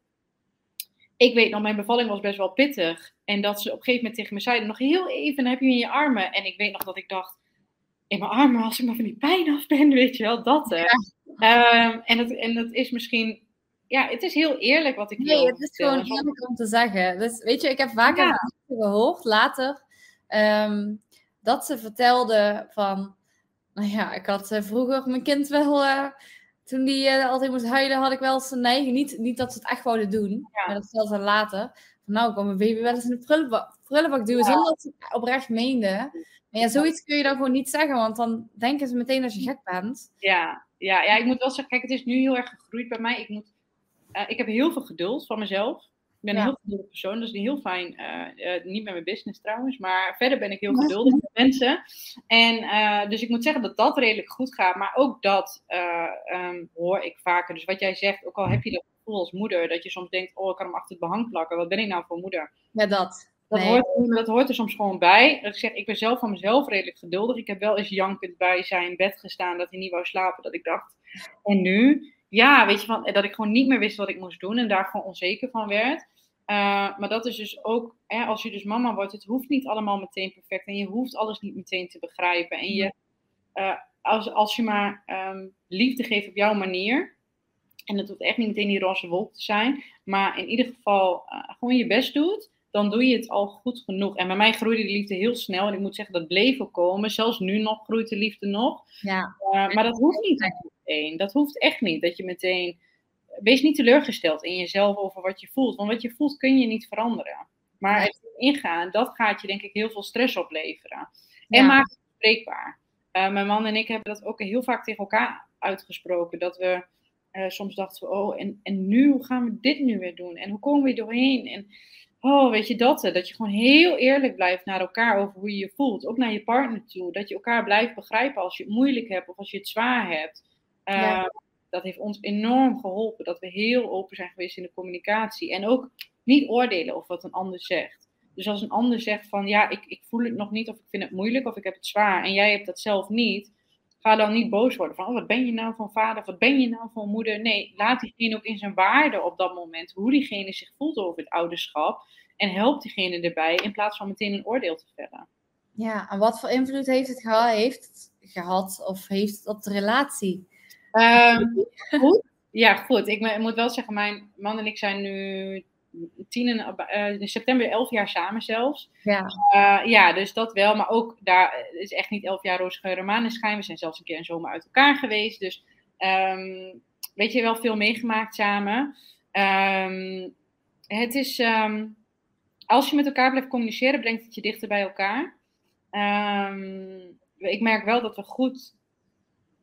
Ik weet nog, mijn bevalling was best wel pittig. En dat ze op een gegeven moment tegen me zeiden, nog heel even, dan heb je me in je armen. En ik weet nog dat ik dacht, in mijn armen, als ik maar van die pijn af ben, weet je wel, dat hè. Ja. En dat is misschien... Ja, het is heel eerlijk wat ik wil. Nee, het is gewoon eerlijk om te zeggen. Dus weet je, ik heb vaker gehoord later... dat ze vertelde van... Nou ja, ik had vroeger mijn kind wel... toen die altijd moest huilen, had ik wel eens een neiging. Niet dat ze het echt wouden doen. Ja. Maar dat stelde ze later. Van, nou, ik kon mijn baby wel eens in de prullenbak duwen. Ja. Zonder dat ze het oprecht meende. Maar ja, zoiets kun je dan gewoon niet zeggen. Want dan denken ze meteen dat je gek bent. Ja, ik moet wel zeggen... Kijk, het is nu heel erg gegroeid bij mij. Ik heb heel veel geduld van mezelf. Ik ben een heel geduldig persoon. Dat is een heel fijn... niet met mijn business trouwens. Maar verder ben ik heel geduldig met mensen. En dus ik moet zeggen dat dat redelijk goed gaat. Maar ook dat hoor ik vaker. Dus wat jij zegt, ook al heb je dat gevoel als moeder. Dat je soms denkt, oh, ik kan hem achter het behang plakken. Wat ben ik nou voor moeder? Ja, dat hoort er soms gewoon bij. Dat ik zeg, ik ben zelf van mezelf redelijk geduldig. Ik heb wel eens jankend bij zijn bed gestaan. Dat hij niet wou slapen. Dat ik dacht, en nu... Ja, weet je, dat ik gewoon niet meer wist wat ik moest doen en daar gewoon onzeker van werd. Maar dat is dus ook, hè, als je dus mama wordt, het hoeft niet allemaal meteen perfect. En je hoeft alles niet meteen te begrijpen. En je, als je maar liefde geeft op jouw manier. En dat hoeft echt niet meteen die roze wolk te zijn. Maar in ieder geval gewoon je best doet. Dan doe je het al goed genoeg. En bij mij groeide de liefde heel snel. En ik moet zeggen, dat bleef ook komen. Zelfs nu nog groeit de liefde nog. Ja. Maar dat hoeft niet meteen. Dat hoeft echt niet. Dat je meteen... Wees niet teleurgesteld in jezelf over wat je voelt. Want wat je voelt kun je niet veranderen. Maar het ingaan, dat gaat je denk ik heel veel stress opleveren. Ja. En maak het bespreekbaar. Mijn man en ik hebben dat ook heel vaak tegen elkaar uitgesproken. Dat we soms dachten, en nu, hoe gaan we dit nu weer doen? En hoe komen we hier doorheen? En... Oh, weet je dat je gewoon heel eerlijk blijft naar elkaar over hoe je je voelt. Ook naar je partner toe. Dat je elkaar blijft begrijpen als je het moeilijk hebt of als je het zwaar hebt. Dat heeft ons enorm geholpen. Dat we heel open zijn geweest in de communicatie. En ook niet oordelen over wat een ander zegt. Dus als een ander zegt van ja, ik voel het nog niet of ik vind het moeilijk of ik heb het zwaar. En jij hebt dat zelf niet. Ga dan niet boos worden van wat ben je nou van vader? Wat ben je nou van moeder? Nee, laat diegene ook in zijn waarde op dat moment. Hoe diegene zich voelt over het ouderschap. En help diegene erbij in plaats van meteen een oordeel te vellen. Ja, en wat voor invloed heeft het gehad of heeft het op de relatie? Goed. Ja, goed. Ik moet wel zeggen, mijn man en ik zijn nu... in september 11 jaar samen zelfs. Ja. Dus dat wel. Maar ook, daar is echt niet 11 jaar roze geur en maneschijn. We zijn zelfs een keer een zomer uit elkaar geweest. Dus weet je, wel veel meegemaakt samen. Het is, als je met elkaar blijft communiceren, brengt het je dichter bij elkaar. Ik merk wel dat we goed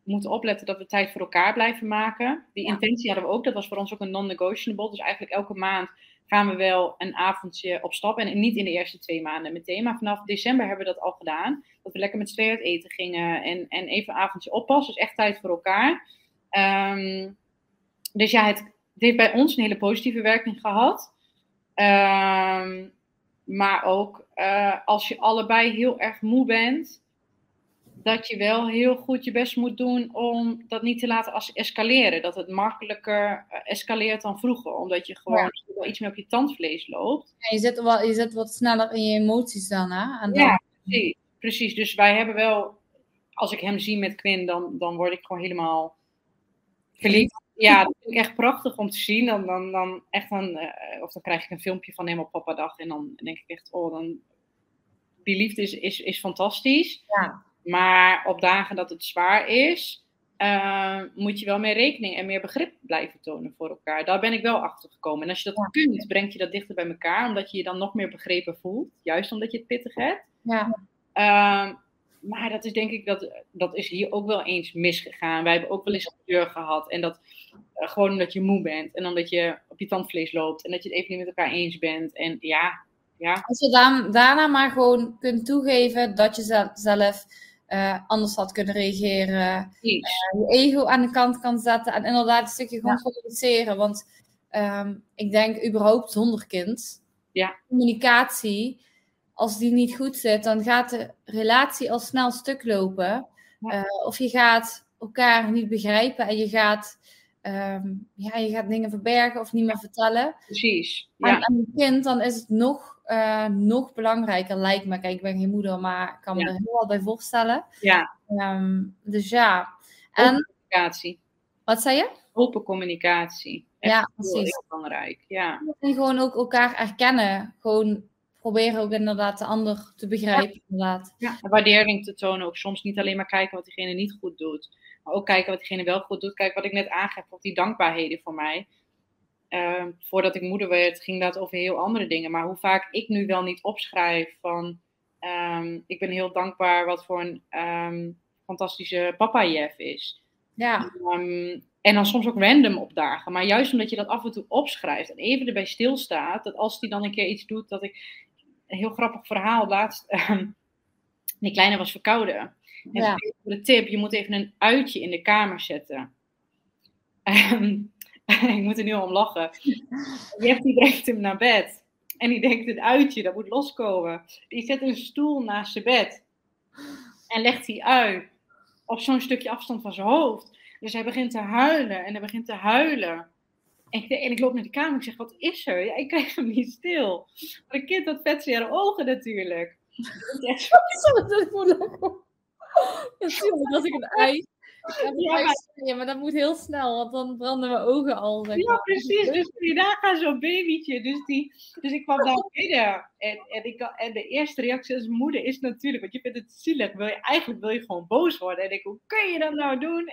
moeten opletten dat we tijd voor elkaar blijven maken. Die intentie hadden we ook. Dat was voor ons ook een non-negotiable. Dus eigenlijk elke maand gaan we wel een avondje op stap. En niet in de eerste 2 maanden meteen. Maar vanaf december hebben we dat al gedaan. Dat we lekker met z'n tweeën uit eten gingen. En even een avondje oppassen. Dus echt tijd voor elkaar. Dus ja, het heeft bij ons een hele positieve werking gehad. Maar ook als je allebei heel erg moe bent... dat je wel heel goed je best moet doen om dat niet te laten escaleren. Dat het makkelijker escaleert dan vroeger. Omdat je gewoon wel iets meer op je tandvlees loopt. Ja, je zit wat sneller in je emoties dan, hè? En dan... Ja, precies. Dus wij hebben wel... Als ik hem zie met Quinn, dan word ik gewoon helemaal verliefd. Ja, dat vind ik echt prachtig om te zien. Dan krijg ik een filmpje van hem op Papadag. En dan denk ik echt, die liefde is fantastisch. Ja. Maar op dagen dat het zwaar is, moet je wel meer rekening en meer begrip blijven tonen voor elkaar. Daar ben ik wel achter gekomen. En als je dat kunt, breng je dat dichter bij elkaar, omdat je je dan nog meer begrepen voelt. Juist omdat je het pittig hebt. Ja. Maar dat is denk ik, dat is hier ook wel eens misgegaan. Wij hebben ook wel eens een deur gehad. En dat gewoon omdat je moe bent. En omdat je op je tandvlees loopt. En dat je het even niet met elkaar eens bent. En ja. Als je daarna maar gewoon kunt toegeven dat je zelf... anders had kunnen reageren, je ego aan de kant kan zetten en inderdaad een stukje gewoon communiceren. Want ik denk überhaupt zonder kind, communicatie, als die niet goed zit, dan gaat de relatie al snel stuk lopen. Ja. Of je gaat elkaar niet begrijpen en je gaat dingen verbergen of niet meer vertellen. Precies. Ja. En aan een kind dan is het nog belangrijker, lijkt me. Kijk, ik ben geen moeder, maar ik kan me er heel wat bij voorstellen. Ja. Dus ja. Open communicatie. Wat zei je? Open communicatie. Echt heel belangrijk. Ja. En gewoon ook elkaar erkennen. Gewoon proberen ook inderdaad de ander te begrijpen. Ja. Inderdaad. Ja. En waardering te tonen ook. Soms niet alleen maar kijken wat diegene niet goed doet. Maar ook kijken wat diegene wel goed doet. Kijk, wat ik net aangaf, op die dankbaarheden voor mij. Voordat ik moeder werd, ging dat over heel andere dingen. Maar hoe vaak ik nu wel niet opschrijf van... ik ben heel dankbaar wat voor een fantastische papa Jeff is. Ja. En dan soms ook random op dagen. Maar juist omdat je dat af en toe opschrijft en even erbij stilstaat. Dat als die dan een keer iets doet, dat ik... Een heel grappig verhaal laatst. Die kleine was verkouden. En de tip, je moet even een uitje in de kamer zetten. Ik moet er nu om lachen. Jeff die brengt hem naar bed. En die denkt, het uitje, dat moet loskomen. Die zet een stoel naast zijn bed. En legt die uit. Op zo'n stukje afstand van zijn hoofd. Dus hij begint te huilen. En ik loop naar de kamer. Ik zeg, wat is er? Ja, ik krijg hem niet stil. Maar een kind, dat vet ze haar ogen natuurlijk. Natuurlijk, als ik een ei... maar dat moet heel snel, want dan branden mijn ogen al. Ja, precies. Dus daar gaan zo'n babytje. Dus ik kwam daar binnen. En de eerste reactie als moeder is natuurlijk, want je vindt het zielig. Wil je gewoon boos worden. En ik, hoe kun je dat nou doen?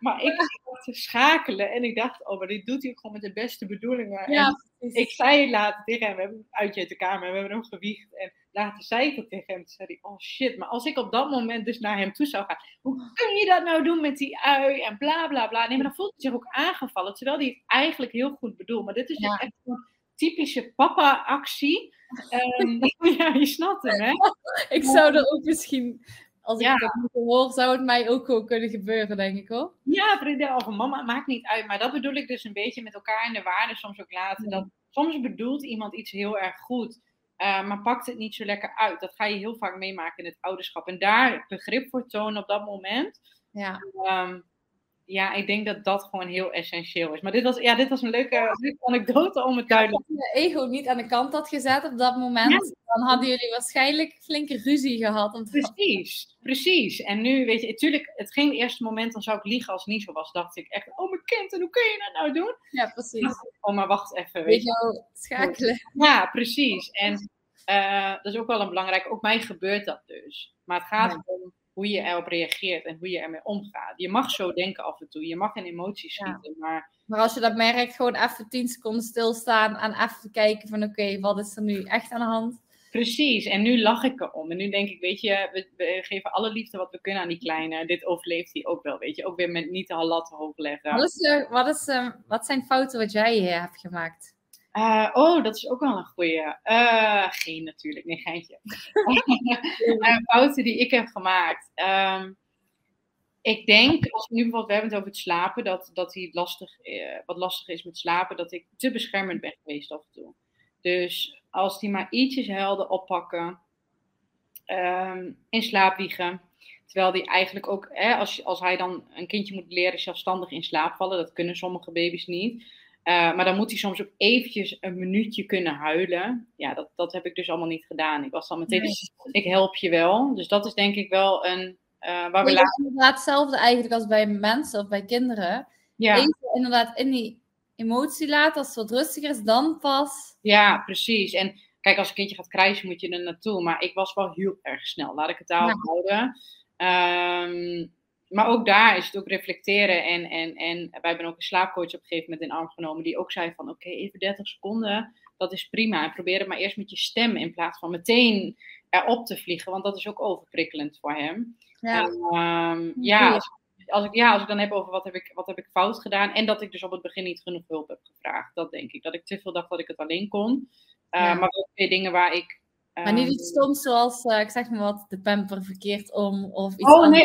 Maar ik zat te schakelen. En ik dacht, oh, maar dit doet hij ook gewoon met de beste bedoelingen. Ja, ik zei later tegen hem, we hebben hem uitje uit de kamer. We hebben hem gewiegd. En later zei ik het tegen hem. Toen zei hij, oh shit. Maar als ik op dat moment dus naar hem toe zou gaan. Hoe kun je dat nou doen met die ui? En bla, bla, bla. Nee, maar dan voelt hij zich ook aangevallen. Terwijl hij het eigenlijk heel goed bedoelt. Maar dit is dus echt een typische papa-actie. Ja, je snapt hem, hè? Ik zou er ook misschien... Als ik dat niet hoor, zou het mij ook gewoon kunnen gebeuren, denk ik, hoor. Ja, of mama, maakt niet uit. Maar dat bedoel ik dus een beetje met elkaar in de waarden soms ook laten. Dat, soms bedoelt iemand iets heel erg goed, maar pakt het niet zo lekker uit. Dat ga je heel vaak meemaken in het ouderschap. En daar begrip voor tonen op dat moment. Ja. Ik denk dat dat gewoon heel essentieel is. Maar dit was een leuke anekdote om het duidelijk te maken. Als je ego niet aan de kant had gezet op dat moment, dan hadden jullie waarschijnlijk flinke ruzie gehad. Precies. En nu, weet je, natuurlijk, het ging het eerste moment, dan zou ik liegen als het niet zo was. Dacht ik echt, oh mijn kind, en hoe kun je dat nou doen? Ja, precies. Oh, maar wacht even. Weet je, schakelen. Ja, precies. En dat is ook wel een belangrijke, ook mij gebeurt dat dus. Maar het gaat om... hoe je erop reageert en hoe je ermee omgaat. Je mag zo denken af en toe. Je mag in emoties schieten. Maar als je dat merkt, gewoon even 10 seconden stilstaan... en even kijken van oké, wat is er nu echt aan de hand? Precies, en nu lach ik erom. En nu denk ik, weet je, we geven alle liefde wat we kunnen aan die kleine. Dit overleeft hij ook wel, weet je. Ook weer met niet de latten hoog leggen. Wat zijn fouten wat jij hebt gemaakt? Dat is ook wel een goeie. Geen natuurlijk, nee, geintje. Fouten die ik heb gemaakt. Ik denk, als we nu bijvoorbeeld hebben het over het slapen, dat hij wat lastig is met slapen, dat ik te beschermend ben geweest af en toe. Dus als hij maar ietsjes helden oppakken, in slaap wiegen. Terwijl die eigenlijk ook, als hij dan een kindje moet leren zelfstandig in slaap vallen, dat kunnen sommige baby's niet. Maar dan moet hij soms ook eventjes een minuutje kunnen huilen. Ja, dat heb ik dus allemaal niet gedaan. Ik was dan meteen, ik help je wel. Dus dat is denk ik wel een... inderdaad hetzelfde eigenlijk als bij mensen of bij kinderen. Ja. Even inderdaad in die emotie laten, als het wat rustiger is, dan pas. Ja, precies. En kijk, als een kindje gaat krijsen, moet je er naartoe. Maar ik was wel heel erg snel. Laat ik het daarop houden. Maar ook daar is het ook reflecteren. En wij hebben ook een slaapcoach op een gegeven moment in arm genomen. Die ook zei van oké, even 30 seconden. Dat is prima. En probeer het maar eerst met je stem. In plaats van meteen erop te vliegen. Want dat is ook overprikkelend voor hem. Ja. Als ik dan heb over wat heb ik fout gedaan. En dat ik dus op het begin niet genoeg hulp heb gevraagd. Dat denk ik. Dat ik te veel dacht dat ik het alleen kon. Maar ook weer dingen waar ik... Maar niet iets stoms zoals, ik zeg maar wat, de pamper verkeerd om of iets anders.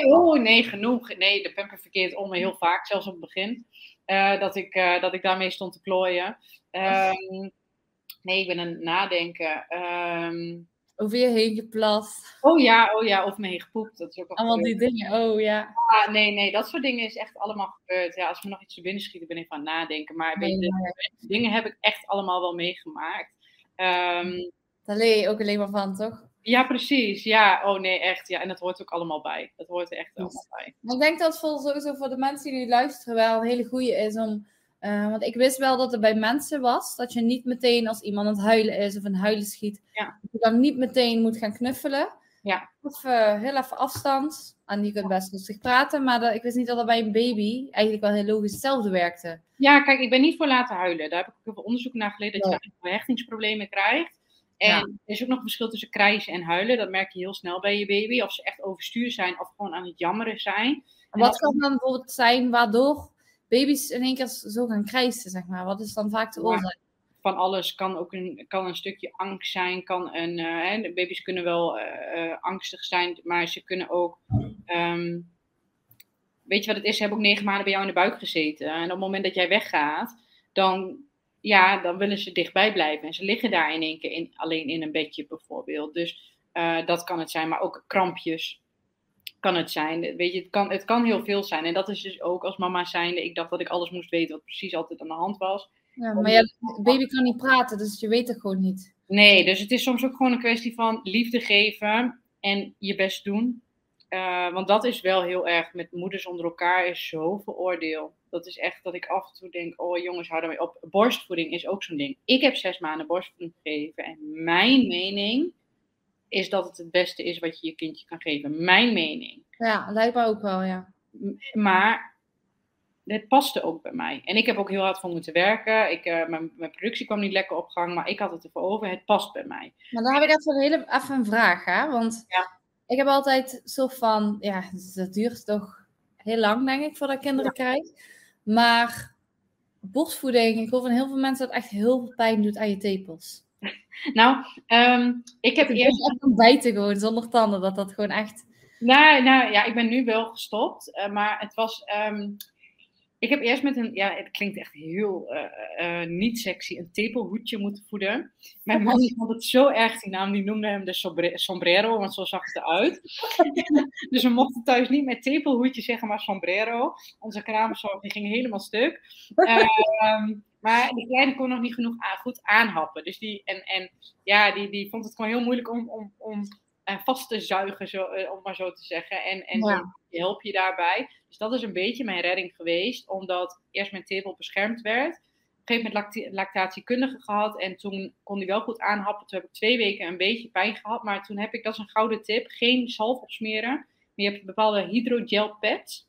Nee, genoeg. Nee, de pamper verkeerd om heel vaak, zelfs op het begin. Dat ik daarmee stond te klooien. Nee, ik ben aan het nadenken. over je heen geplast. Oh ja, of mee gepoept. Dat is ook allemaal die dingen, oh ja. Ah, nee, dat soort dingen is echt allemaal gebeurd. Ja, als me nog iets te binnen schiet, ben ik aan het nadenken. Maar dingen heb ik echt allemaal wel meegemaakt. Daar leer je ook alleen maar van, toch? Ja, precies. Ja, oh nee, echt. Ja, en dat hoort ook allemaal bij. Dat hoort er echt allemaal bij. Maar ik denk dat het sowieso voor de mensen die luisteren wel een hele goede is om... want ik wist wel dat het bij mensen was, dat je niet meteen als iemand aan het huilen is of een huilen schiet, dat je dan niet meteen moet gaan knuffelen. Ja. Of heel even afstand. En je kunt best rustig praten, maar ik wist niet dat dat bij een baby eigenlijk wel heel logisch hetzelfde werkte. Ja, kijk, ik ben niet voor laten huilen. Daar heb ik ook heel veel onderzoek naar geleden, dat je hechtingsproblemen krijgt. En er is ook nog een verschil tussen krijsen en huilen. Dat merk je heel snel bij je baby. Of ze echt overstuur zijn of gewoon aan het jammeren zijn. En wat kan dan bijvoorbeeld zijn waardoor baby's in één keer zo gaan krijsen, zeg maar? Wat is dan vaak de oorzaak? Van alles. Kan ook kan een stukje angst zijn. De baby's kunnen wel angstig zijn, maar ze kunnen ook... weet je wat het is? Ze hebben ook 9 maanden bij jou in de buik gezeten. En op het moment dat jij weggaat, dan willen ze dichtbij blijven. En ze liggen daar in één keer alleen in een bedje bijvoorbeeld. Dus dat kan het zijn. Maar ook krampjes kan het zijn. Weet je, het kan heel veel zijn. En dat is dus ook als mama zijnde. Ik dacht dat ik alles moest weten wat precies altijd aan de hand was. Ja, maar baby kan niet praten, dus je weet het gewoon niet. Nee, dus het is soms ook gewoon een kwestie van liefde geven en je best doen. Want dat is wel heel erg. Met moeders onder elkaar is zoveel oordeel. Dat is echt dat ik af en toe denk, oh jongens, hou daarmee op. Borstvoeding is ook zo'n ding. Ik heb 6 maanden borstvoeding gegeven. En mijn mening is dat het beste is wat je je kindje kan geven. Mijn mening. Ja, lijkt me ook wel, ja. Maar het paste ook bij mij. En ik heb ook heel hard voor moeten werken. Mijn productie kwam niet lekker op gang, maar ik had het ervoor over. Het past bij mij. Maar dan heb ik even een vraag, hè. Want ik heb altijd zo van, ja, dat duurt toch heel lang, denk ik, voordat ik kinderen krijg. Maar borstvoeding, ik hoor van heel veel mensen dat echt heel veel pijn doet aan je tepels. Nou, ik heb eerst echt bijten gewoon, zonder tanden, dat gewoon echt... Nou ja, ik ben nu wel gestopt, maar het was... ik heb eerst met een... Ja, het klinkt echt heel niet sexy, een tepelhoedje moeten voeden. Mijn man vond het zo erg, die naam, die noemde hem de sombrero, want zo zag het eruit. Dus we mochten thuis niet met tepelhoedje zeggen, maar sombrero. Onze kraamzorg, die ging helemaal stuk. Maar de kleine kon nog niet genoeg goed aanhappen. Dus die vond het gewoon heel moeilijk om vast te zuigen, om maar zo te zeggen. En help je daarbij. Dus dat is een beetje mijn redding geweest. Omdat eerst mijn tepel beschermd werd. Op een gegeven moment lactatiekundige gehad. En toen kon die wel goed aanhappen. Toen heb ik 2 weken een beetje pijn gehad. Maar toen heb ik, dat is een gouden tip, geen zalf opsmeren. Maar je hebt bepaalde hydrogel pads.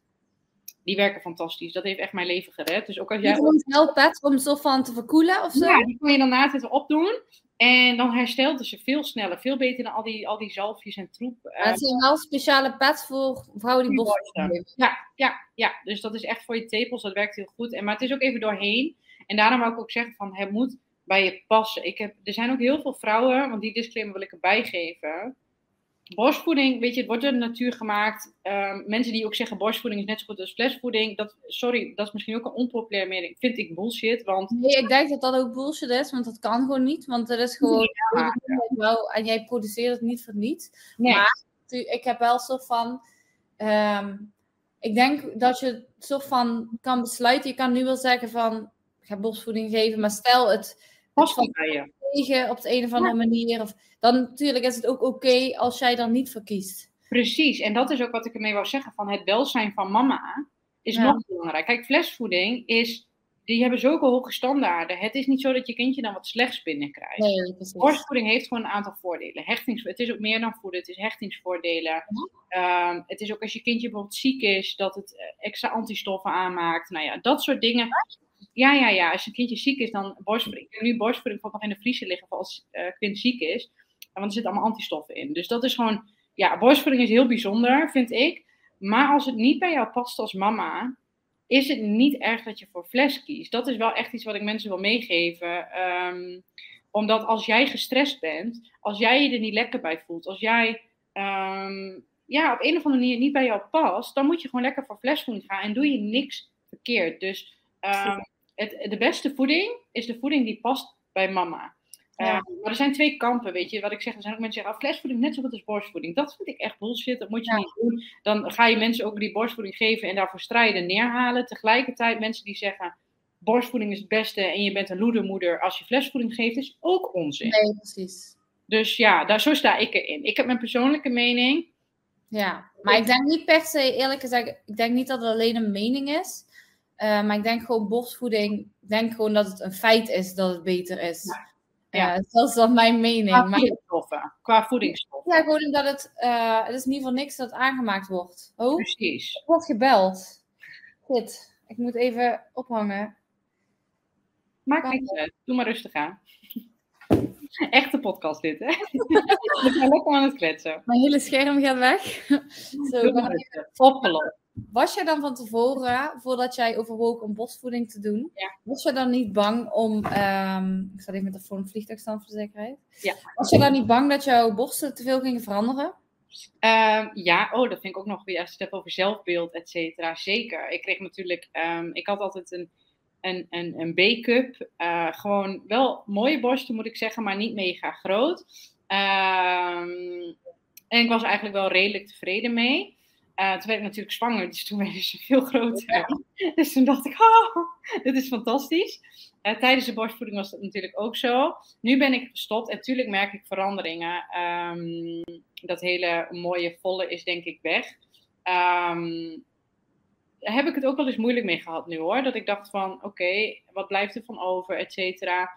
Die werken fantastisch. Dat heeft echt mijn leven gered. Dus ook als jij... Hydrogel pads om zo van te verkoelen of zo? Ja, die kon je dan na het opdoen. En dan herstelde ze veel sneller. Veel beter dan al die zalfjes en troep. Dat zijn wel speciale pads voor vrouwen die borstvoeding. Ja. Dus dat is echt voor je tepels. Dat werkt heel goed. Maar het is ook even doorheen. En daarom wou ik ook zeggen van, het moet bij je passen. Er zijn ook heel veel vrouwen, want die disclaimer wil ik erbij geven. Borstvoeding, weet je, het wordt door de natuur gemaakt. Mensen die ook zeggen borstvoeding is net zo goed als flesvoeding. Dat is misschien ook een onpopulair mening. Vind ik bullshit, want... Nee, ik denk dat dat ook bullshit is, want dat kan gewoon niet. Want dat is gewoon... Ja. En jij produceert het niet voor niets. Nee. Maar ik heb wel soort van... ik denk dat je soort van kan besluiten. Je kan nu wel zeggen van, ik ga borstvoeding geven, maar stel het... Pas bij je. Tegen op de een of andere manier. Dan natuurlijk is het ook oké als jij daar niet voor kiest. Precies, en dat is ook wat ik ermee wou zeggen. Van het welzijn van mama is nog belangrijk. Kijk, flesvoeding is... Die hebben zulke hoge standaarden. Het is niet zo dat je kindje dan wat slechts binnenkrijgt. Nee, borstvoeding heeft gewoon een aantal voordelen. Het is ook meer dan voeden. Het is hechtingsvoordelen. Ja. Het is ook als je kindje bijvoorbeeld ziek is, dat het extra antistoffen aanmaakt. Nou ja, dat soort dingen... Ja. Als een kindje ziek is, dan borstvoeding. Ik heb nu borstvoeding nog in de vriezer liggen voor als Quinn ziek is. Want er zitten allemaal antistoffen in. Dus dat is gewoon... Ja, borstvoeding is heel bijzonder, vind ik. Maar als het niet bij jou past als mama, is het niet erg dat je voor fles kiest. Dat is wel echt iets wat ik mensen wil meegeven. Omdat als jij gestrest bent, als jij je er niet lekker bij voelt, als jij... op een of andere manier niet bij jou past, dan moet je gewoon lekker voor flesvoeding gaan en doe je niks verkeerd. Dus... de beste voeding is de voeding die past bij mama. Ja. Maar er zijn twee kampen, weet je. Wat ik zeg, er zijn ook mensen die zeggen, flesvoeding net zo goed als borstvoeding. Dat vind ik echt bullshit, dat moet je niet doen. Dan ga je mensen ook die borstvoeding geven en daarvoor strijden neerhalen. Tegelijkertijd mensen die zeggen, borstvoeding is het beste en je bent een loedermoeder als je flesvoeding geeft, is ook onzin. Nee, precies. Dus ja, zo sta ik erin. Ik heb mijn persoonlijke mening. Ja, maar ik denk niet per se, eerlijk gezegd, ik denk niet dat het alleen een mening is. Maar ik denk gewoon borstvoeding, ik denk gewoon dat het een feit is dat het beter is. Ja. Ja, dat is dan mijn mening. Qua voedingsstoffen. Ja, gewoon dat het is in ieder geval niks dat aangemaakt wordt. Oh, precies. Ik word gebeld. Goed, ik moet even ophangen. Maakt niks uit. Doe maar rustig aan. Echte podcast dit, hè? We zijn lekker aan het kletsen. Mijn hele scherm gaat weg. Zo, opgelost. Was jij dan van tevoren, voordat jij overwoog om borstvoeding te doen, was jij dan niet bang om, ik zat even met de voor een vliegtuigstand voor de zekerheid. Ja. Was je dan niet bang dat jouw borsten te veel gingen veranderen? Dat vind ik ook nog weer, als je het hebt over zelfbeeld, et cetera. Zeker. Ik kreeg natuurlijk, ik had altijd een B-cup, gewoon wel mooie borsten moet ik zeggen, maar niet mega groot. En ik was eigenlijk wel redelijk tevreden mee. Toen werd ik natuurlijk zwanger, dus toen werd ze veel groter. Ja. Dus toen dacht ik, dit is fantastisch. Tijdens de borstvoeding was dat natuurlijk ook zo. Nu ben ik gestopt en natuurlijk merk ik veranderingen. Dat hele mooie volle is denk ik weg. Daar heb ik het ook wel eens moeilijk mee gehad nu hoor. Dat ik dacht van, oké, wat blijft er van over, et cetera.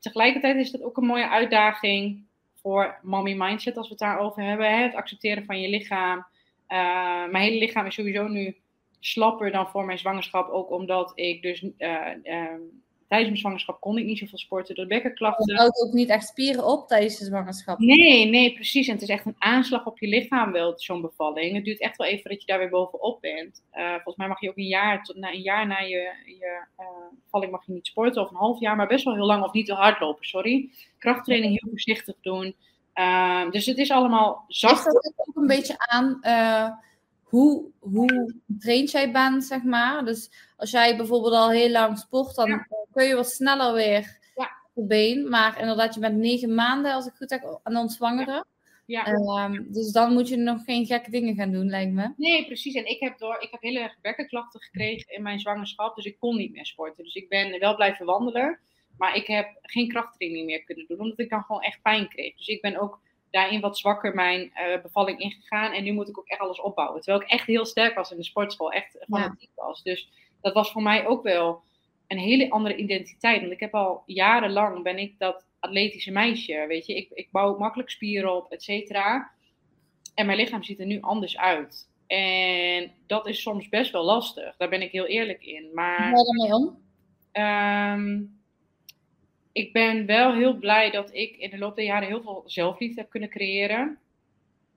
Tegelijkertijd is dat ook een mooie uitdaging voor mommy mindset, als we het daarover hebben. Hè? Het accepteren van je lichaam. Mijn hele lichaam is sowieso nu slapper dan voor mijn zwangerschap. Ook omdat ik dus tijdens mijn zwangerschap kon ik niet zoveel sporten door bekkenklachten. Je houdt ook niet echt spieren op tijdens de zwangerschap. Nee, precies. En het is echt een aanslag op je lichaam wel, zo'n bevalling. Het duurt echt wel even dat je daar weer bovenop bent. Volgens mij mag je ook een jaar na je bevalling mag je niet sporten. Of een half jaar, maar best wel heel lang. Of niet te hardlopen, sorry. Krachttraining heel voorzichtig doen. Dus het is allemaal zacht. Het ligt ook een beetje aan hoe getraind jij bent, zeg maar. Dus als jij bijvoorbeeld al heel lang sport, dan kun je wat sneller weer op been. Maar inderdaad, je bent 9 maanden, als ik goed heb, aan het zwangerschap. Ja. Dus dan moet je nog geen gekke dingen gaan doen, lijkt me. Nee, precies. En ik heb heel erg bekkenklachten gekregen in mijn zwangerschap. Dus ik kon niet meer sporten. Dus ik ben wel blijven wandelen. Maar ik heb geen krachttraining meer kunnen doen. Omdat ik dan gewoon echt pijn kreeg. Dus ik ben ook daarin wat zwakker mijn bevalling ingegaan. En nu moet ik ook echt alles opbouwen. Terwijl ik echt heel sterk was in de sportschool. Echt fanatiek was. Dus dat was voor mij ook wel een hele andere identiteit. Want ik heb al jarenlang ben ik dat atletische meisje. Weet je, ik bouw makkelijk spieren op, et cetera. En mijn lichaam ziet er nu anders uit. En dat is soms best wel lastig. Daar ben ik heel eerlijk in. Maar hoe ga je daarmee om? Ik ben wel heel blij dat ik in de loop der jaren heel veel zelfliefde heb kunnen creëren.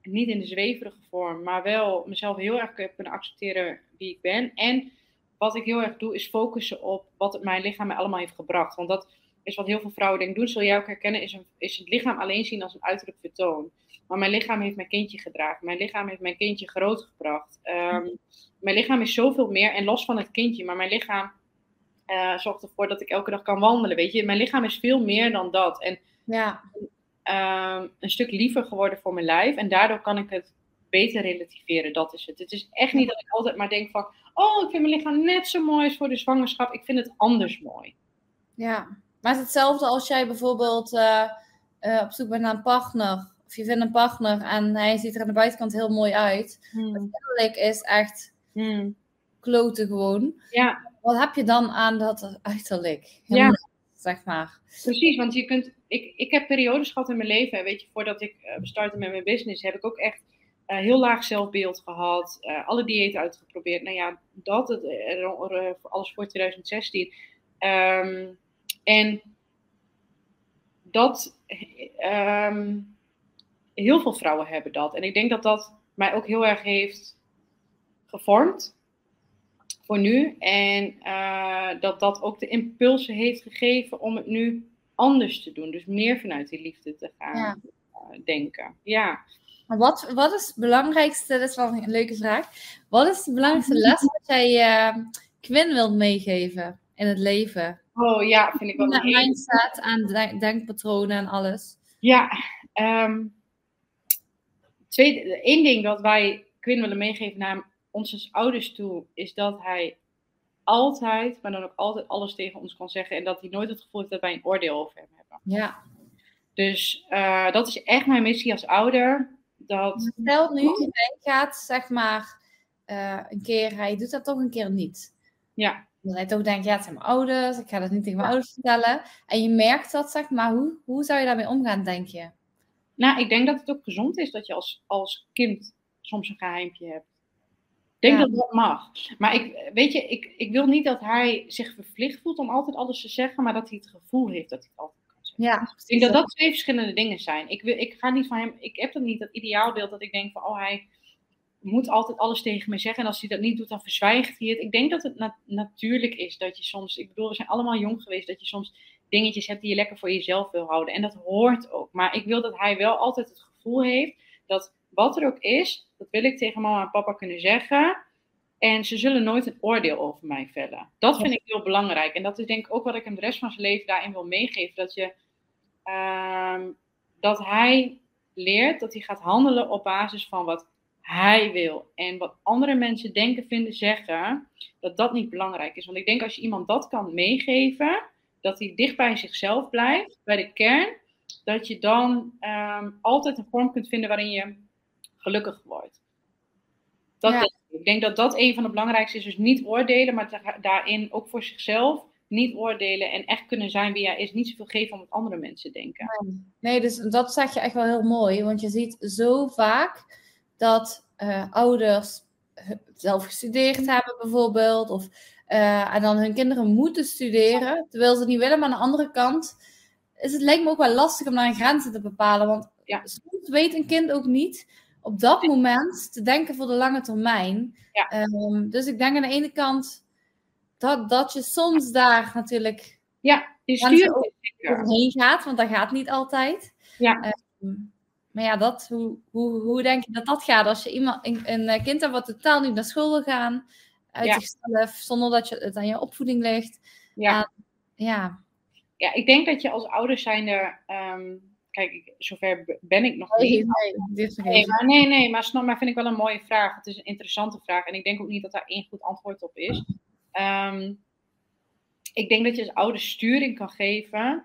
Niet in de zweverige vorm, maar wel mezelf heel erg heb kunnen accepteren wie ik ben. En wat ik heel erg doe, is focussen op wat het mijn lichaam mij allemaal heeft gebracht. Want dat is wat heel veel vrouwen denk doen. Zul jij ook herkennen, is het lichaam alleen zien als een uiterlijk vertoon. Maar mijn lichaam heeft mijn kindje gedragen. Mijn lichaam heeft mijn kindje groot gebracht. Mijn lichaam is zoveel meer. En los van het kindje, maar mijn lichaam zorgt ervoor dat ik elke dag kan wandelen. Weet je, mijn lichaam is veel meer dan dat. En een stuk liever geworden voor mijn lijf. En daardoor kan ik het beter relativeren. Dat is het. Het is echt niet dat ik altijd maar denk van, ik vind mijn lichaam net zo mooi als voor de zwangerschap. Ik vind het anders mooi. Ja, maar het is hetzelfde als jij bijvoorbeeld op zoek bent naar een partner. Of je vindt een partner en hij ziet er aan de buitenkant heel mooi uit. Maar eigenlijk is echt kloten gewoon. Ja. Wat heb je dan aan dat uiterlijk? Helemaal, zeg maar. Precies, want je kunt. Ik heb periodes gehad in mijn leven. Weet je, voordat ik startte met mijn business, heb ik ook echt heel laag zelfbeeld gehad. Alle diëten uitgeprobeerd. Nou ja, alles voor 2016. En dat. Heel veel vrouwen hebben dat. En ik denk dat dat mij ook heel erg heeft gevormd. Voor nu. En dat ook de impulsen heeft gegeven om het nu anders te doen. Dus meer vanuit die liefde te gaan denken. Ja. Wat is het belangrijkste? Dat is wel een leuke vraag. Wat is de belangrijkste les dat jij Quinn wilt meegeven in het leven? Oh ja, vind ik wel leuk. Mindset en denkpatronen en alles. Ja. Eén ding dat wij Quinn willen meegeven naar onze ouders toe, is dat hij altijd, maar dan ook altijd, alles tegen ons kan zeggen. En dat hij nooit het gevoel heeft dat wij een oordeel over hem hebben. Ja. Dus dat is echt mijn missie als ouder. Dat... Stel nu, hij gaat zeg maar een keer, hij doet dat toch een keer niet. Ja. Dat hij toch denkt, ja, het zijn mijn ouders, ik ga dat niet tegen mijn ouders vertellen. En je merkt dat, zeg maar, hoe zou je daarmee omgaan, denk je? Nou, ik denk dat het ook gezond is dat je als kind soms een geheimpje hebt. Ik denk dat dat mag. Maar ik wil niet dat hij zich verplicht voelt om altijd alles te zeggen, maar dat hij het gevoel heeft dat hij het altijd kan zeggen. Ja, ik denk dat twee verschillende dingen zijn. Ik ga niet van hem, ik heb dat niet, dat ideaalbeeld dat ik denk van, oh, hij moet altijd alles tegen me zeggen. En als hij dat niet doet, dan verzwijgt hij het. Ik denk dat het natuurlijk is dat je soms... Ik bedoel, we zijn allemaal jong geweest. Dat je soms dingetjes hebt die je lekker voor jezelf wil houden. En dat hoort ook. Maar ik wil dat hij wel altijd het gevoel heeft dat wat er ook is, dat wil ik tegen mama en papa kunnen zeggen. En ze zullen nooit een oordeel over mij vellen. Dat vind ik heel belangrijk. En dat is denk ik ook wat ik hem de rest van zijn leven daarin wil meegeven. Dat je... dat hij leert, dat hij gaat handelen op basis van wat hij wil. En wat andere mensen denken, vinden, zeggen, dat dat niet belangrijk is. Want ik denk als je iemand dat kan meegeven, dat hij dicht bij zichzelf blijft, bij de kern, dat je dan altijd een vorm kunt vinden waarin je gelukkig wordt. Ik denk dat dat een van de belangrijkste is. Dus niet oordelen, maar daarin ook voor zichzelf niet oordelen en echt kunnen zijn wie hij is. Niet zoveel geven om wat andere mensen denken. Nee, dus dat zeg je echt wel heel mooi. Want je ziet zo vaak dat ouders zelf gestudeerd hebben bijvoorbeeld. Of, en dan hun kinderen moeten studeren. Terwijl ze het niet willen. Maar aan de andere kant lijkt me ook wel lastig om daar grenzen te bepalen. Want soms weet een kind ook niet op dat moment te denken voor de lange termijn. Ja. Dus ik denk aan de ene kant dat je soms daar natuurlijk je stuurt overheen gaat. Want dat gaat niet altijd. Ja. Maar ja, hoe denk je dat gaat? Als je een kind hebt wat totaal niet naar school wil gaan. Uit zichzelf, zonder dat het aan je opvoeding ligt. Ja. Ja, ik denk dat je als ouder zijnde... kijk, zover ben ik nog niet. Maar vind ik wel een mooie vraag. Het is een interessante vraag. En ik denk ook niet dat daar één goed antwoord op is. Ik denk dat je als ouder sturing kan geven,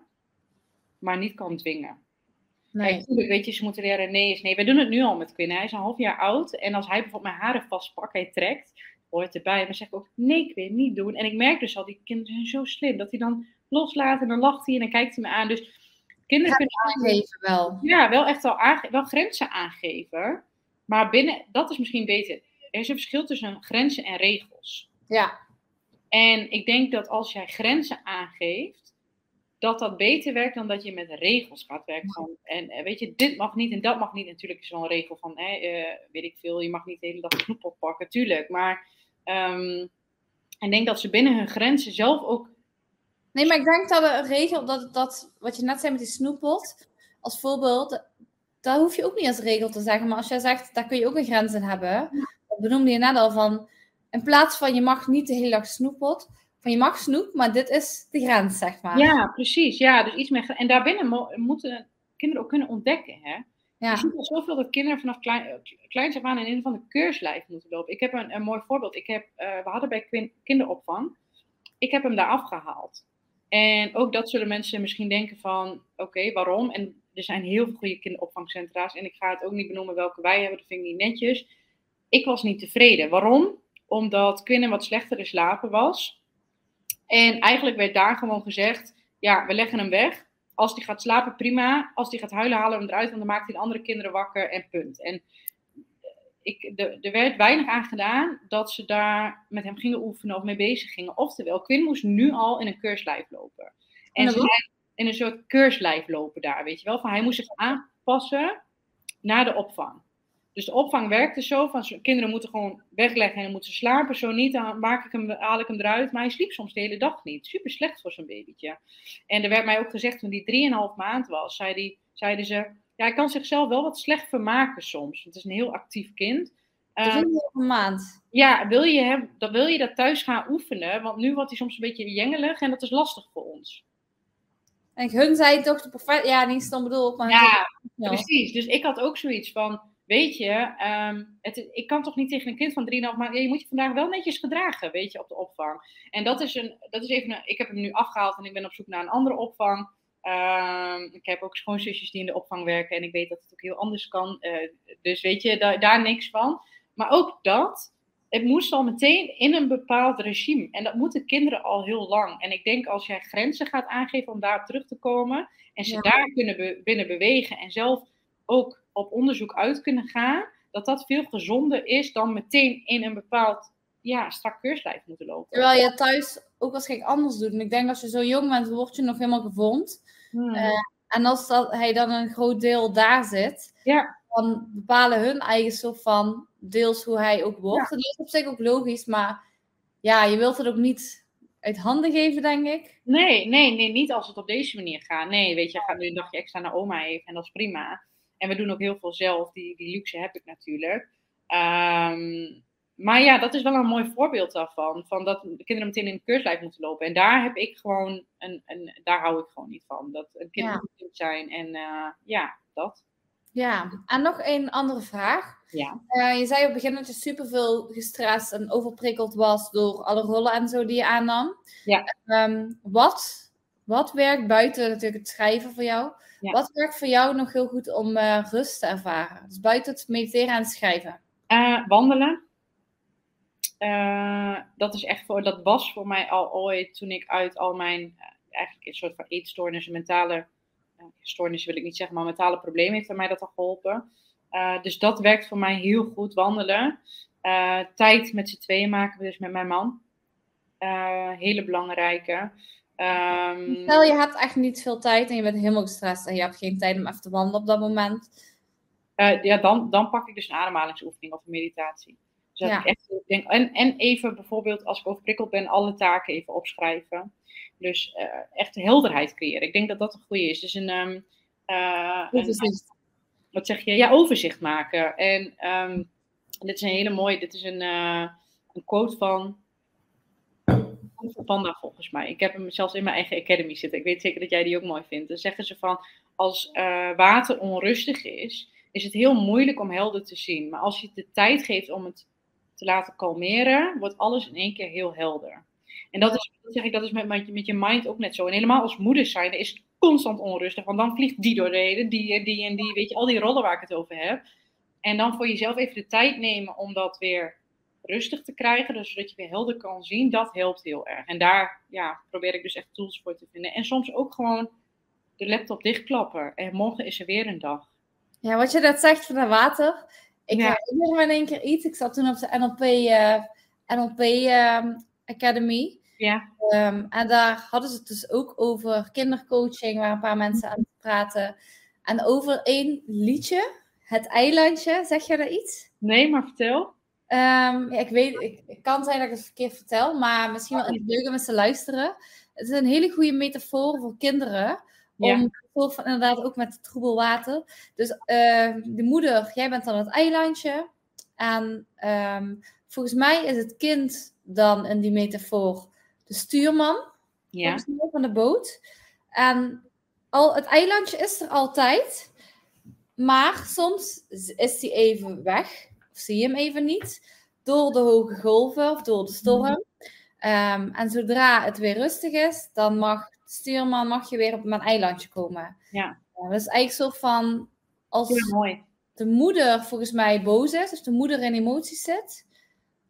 maar niet kan dwingen. Nee. Kijk, natuurlijk, weet je, ze moeten leren nee is nee. We doen het nu al met Quinn. Hij is een half jaar oud. En als hij bijvoorbeeld mijn haren vastpakt, hij trekt, hoort erbij. En dan zeg ik ook, nee Quinn, niet doen. En ik merk dus al, die kinderen zijn zo slim. Dat hij dan loslaat en dan lacht hij en dan kijkt hij me aan. Dus kinderen kunnen aangeven wel. Ja, wel echt wel grenzen aangeven. Maar binnen, dat is misschien beter. Er is een verschil tussen grenzen en regels. Ja. En ik denk dat als jij grenzen aangeeft, dat beter werkt dan dat je met regels gaat werken. Van, en weet je, dit mag niet en dat mag niet. Natuurlijk is wel een regel van, weet ik veel, je mag niet de hele dag de knoep oppakken, tuurlijk. Maar ik denk dat ze binnen hun grenzen zelf ook... Nee, maar ik denk dat een regel, dat wat je net zei met die snoeppot, als voorbeeld, daar hoef je ook niet als regel te zeggen. Maar als jij zegt, daar kun je ook een grens in hebben. Dat benoemde je net al van, in plaats van je mag niet de hele dag snoeppot... Van je mag snoep, maar dit is de grens, zeg maar. Ja, precies. Ja, dus iets meer. En daarbinnen moeten kinderen ook kunnen ontdekken. Hè? Ja. Je ziet al zoveel dat kinderen vanaf kleins af aan in een van de keurslijf moeten lopen. Ik heb een mooi voorbeeld. We hadden bij Quinn kinderopvang. Ik heb hem daar afgehaald. En ook dat zullen mensen misschien denken van, oké, waarom? En er zijn heel veel goede kinderopvangcentra's. En ik ga het ook niet benoemen welke wij hebben. Dat vind ik niet netjes. Ik was niet tevreden. Waarom? Omdat Quinn een wat slechtere slaper was. En eigenlijk werd daar gewoon gezegd, ja, we leggen hem weg. Als hij gaat slapen, prima. Als hij gaat huilen, halen we hem eruit, want dan maakt hij de andere kinderen wakker en punt. En er werd weinig aan gedaan dat ze daar met hem gingen oefenen of mee bezig gingen. Oftewel, Quinn moest nu al in een keurslijf lopen. En ze zijn in een soort keurslijf lopen daar, weet je wel. Van hij moest zich aanpassen naar de opvang. Dus de opvang werkte zo van, kinderen moeten gewoon wegleggen en dan moeten ze slapen. Zo niet, dan haal ik hem eruit. Maar hij sliep soms de hele dag niet. Super slecht voor zo'n babytje. En er werd mij ook gezegd, toen hij 3,5 maand was, zeiden ze... Ja, hij kan zichzelf wel wat slecht vermaken soms. Het is een heel actief kind. Een maand. Ja, wil je dat thuis gaan oefenen? Want nu wordt hij soms een beetje jengelig en dat is lastig voor ons. En hun zei toch, de profet, ja, niet is dan bedoeld. Maar ja, precies. Dus ik had ook zoiets van, weet je, ik kan toch niet tegen een kind van 3,5 maand, je moet je vandaag wel netjes gedragen, weet je, op de opvang. En ik heb hem nu afgehaald en ik ben op zoek naar een andere opvang. Ik heb ook schoonzusjes die in de opvang werken en ik weet dat het ook heel anders kan. Dus weet je, daar niks van. Maar ook dat, het moest al meteen in een bepaald regime. En dat moeten kinderen al heel lang. En ik denk als jij grenzen gaat aangeven om daar terug te komen. En ze daar kunnen binnen bewegen. En zelf ook op onderzoek uit kunnen gaan. Dat veel gezonder is dan meteen in een bepaald strak keurslijf moeten lopen. Terwijl je thuis ook waarschijnlijk anders doet. En ik denk als je zo jong bent, word je nog helemaal gevormd. Hmm. En als hij dan een groot deel daar zit. Ja. Dan bepalen hun eigen soort van deels hoe hij ook wordt. Ja. Dat is op zich ook logisch, maar ja, je wilt het ook niet uit handen geven, denk ik. Nee, niet als het op deze manier gaat. Nee, weet je, ga nu een dagje extra naar oma even en dat is prima. En we doen ook heel veel zelf, die luxe heb ik natuurlijk. Maar ja, dat is wel een mooi voorbeeld daarvan. Van dat de kinderen meteen in de keurslijf moeten lopen. En daar heb ik gewoon, daar hou ik gewoon niet van. Dat kinderen goed zijn en dat. Ja, en nog een andere vraag. Ja. Je zei op het begin dat je superveel gestrest en overprikkeld was door alle rollen en zo die je aannam. Ja. Wat werkt buiten natuurlijk het schrijven voor jou? Ja. Wat werkt voor jou nog heel goed om rust te ervaren? Dus buiten het mediteren en het schrijven. Wandelen. Dat was voor mij al ooit toen ik uit al mijn eigenlijk een soort van eetstoornis en mentale... stoornis wil ik niet zeggen, maar mentale probleem heeft aan mij dat al geholpen. Dus dat werkt voor mij heel goed, wandelen. Tijd met z'n tweeën maken, dus met mijn man. Hele belangrijke. Stel, je hebt echt niet veel tijd en je bent helemaal gestrest en je hebt geen tijd om even te wandelen op dat moment. Dan pak ik dus een ademhalingsoefening of een meditatie. Dus dat ik echt denk, en even bijvoorbeeld als ik overprikkeld ben, alle taken even opschrijven. Dus echt helderheid creëren. Ik denk dat dat een goede is. Dus overzicht. Wat zeg je? Ja, overzicht maken. En dit is een hele mooie. Dit is een quote van Panda volgens mij. Ik heb hem zelfs in mijn eigen academy zitten. Ik weet zeker dat jij die ook mooi vindt. Dan zeggen ze van, als water onrustig is, is het heel moeilijk om helder te zien. Maar als je het de tijd geeft om het te laten kalmeren, wordt alles in één keer heel helder. En dat is met je mind ook net zo. En helemaal als moeders zijn, is het constant onrustig. Want dan vliegt die door de reden, die en die. Weet je, al die rollen waar ik het over heb. En dan voor jezelf even de tijd nemen om dat weer rustig te krijgen. Dus zodat je weer helder kan zien. Dat helpt heel erg. En daar probeer ik dus echt tools voor te vinden. En soms ook gewoon de laptop dichtklappen. En morgen is er weer een dag. Ja, wat je dat zegt van het water. Ik herinner me in één keer iets. Ik zat toen op de NLP Academy. Ja. En daar hadden ze het dus ook over kindercoaching, waar een paar mensen aan het praten. En over één liedje, Het Eilandje, zeg je daar iets? Nee, maar vertel. Ik kan zijn dat ik het verkeerd vertel, maar misschien wel in de leuke mensen luisteren. Het is een hele goede metafoor voor kinderen, om inderdaad ook met het troebel water. Dus de moeder, jij bent dan het eilandje. En volgens mij is het kind dan in die metafoor de stuurman van de boot. En het eilandje is er altijd. Maar soms is hij even weg. Of zie je hem even niet. Door de hoge golven of door de storm. Mm-hmm. En zodra het weer rustig is, dan mag de stuurman weer op mijn eilandje komen. Ja. Dat is eigenlijk zo van, als de moeder volgens mij boos is. Of de moeder in emoties zit.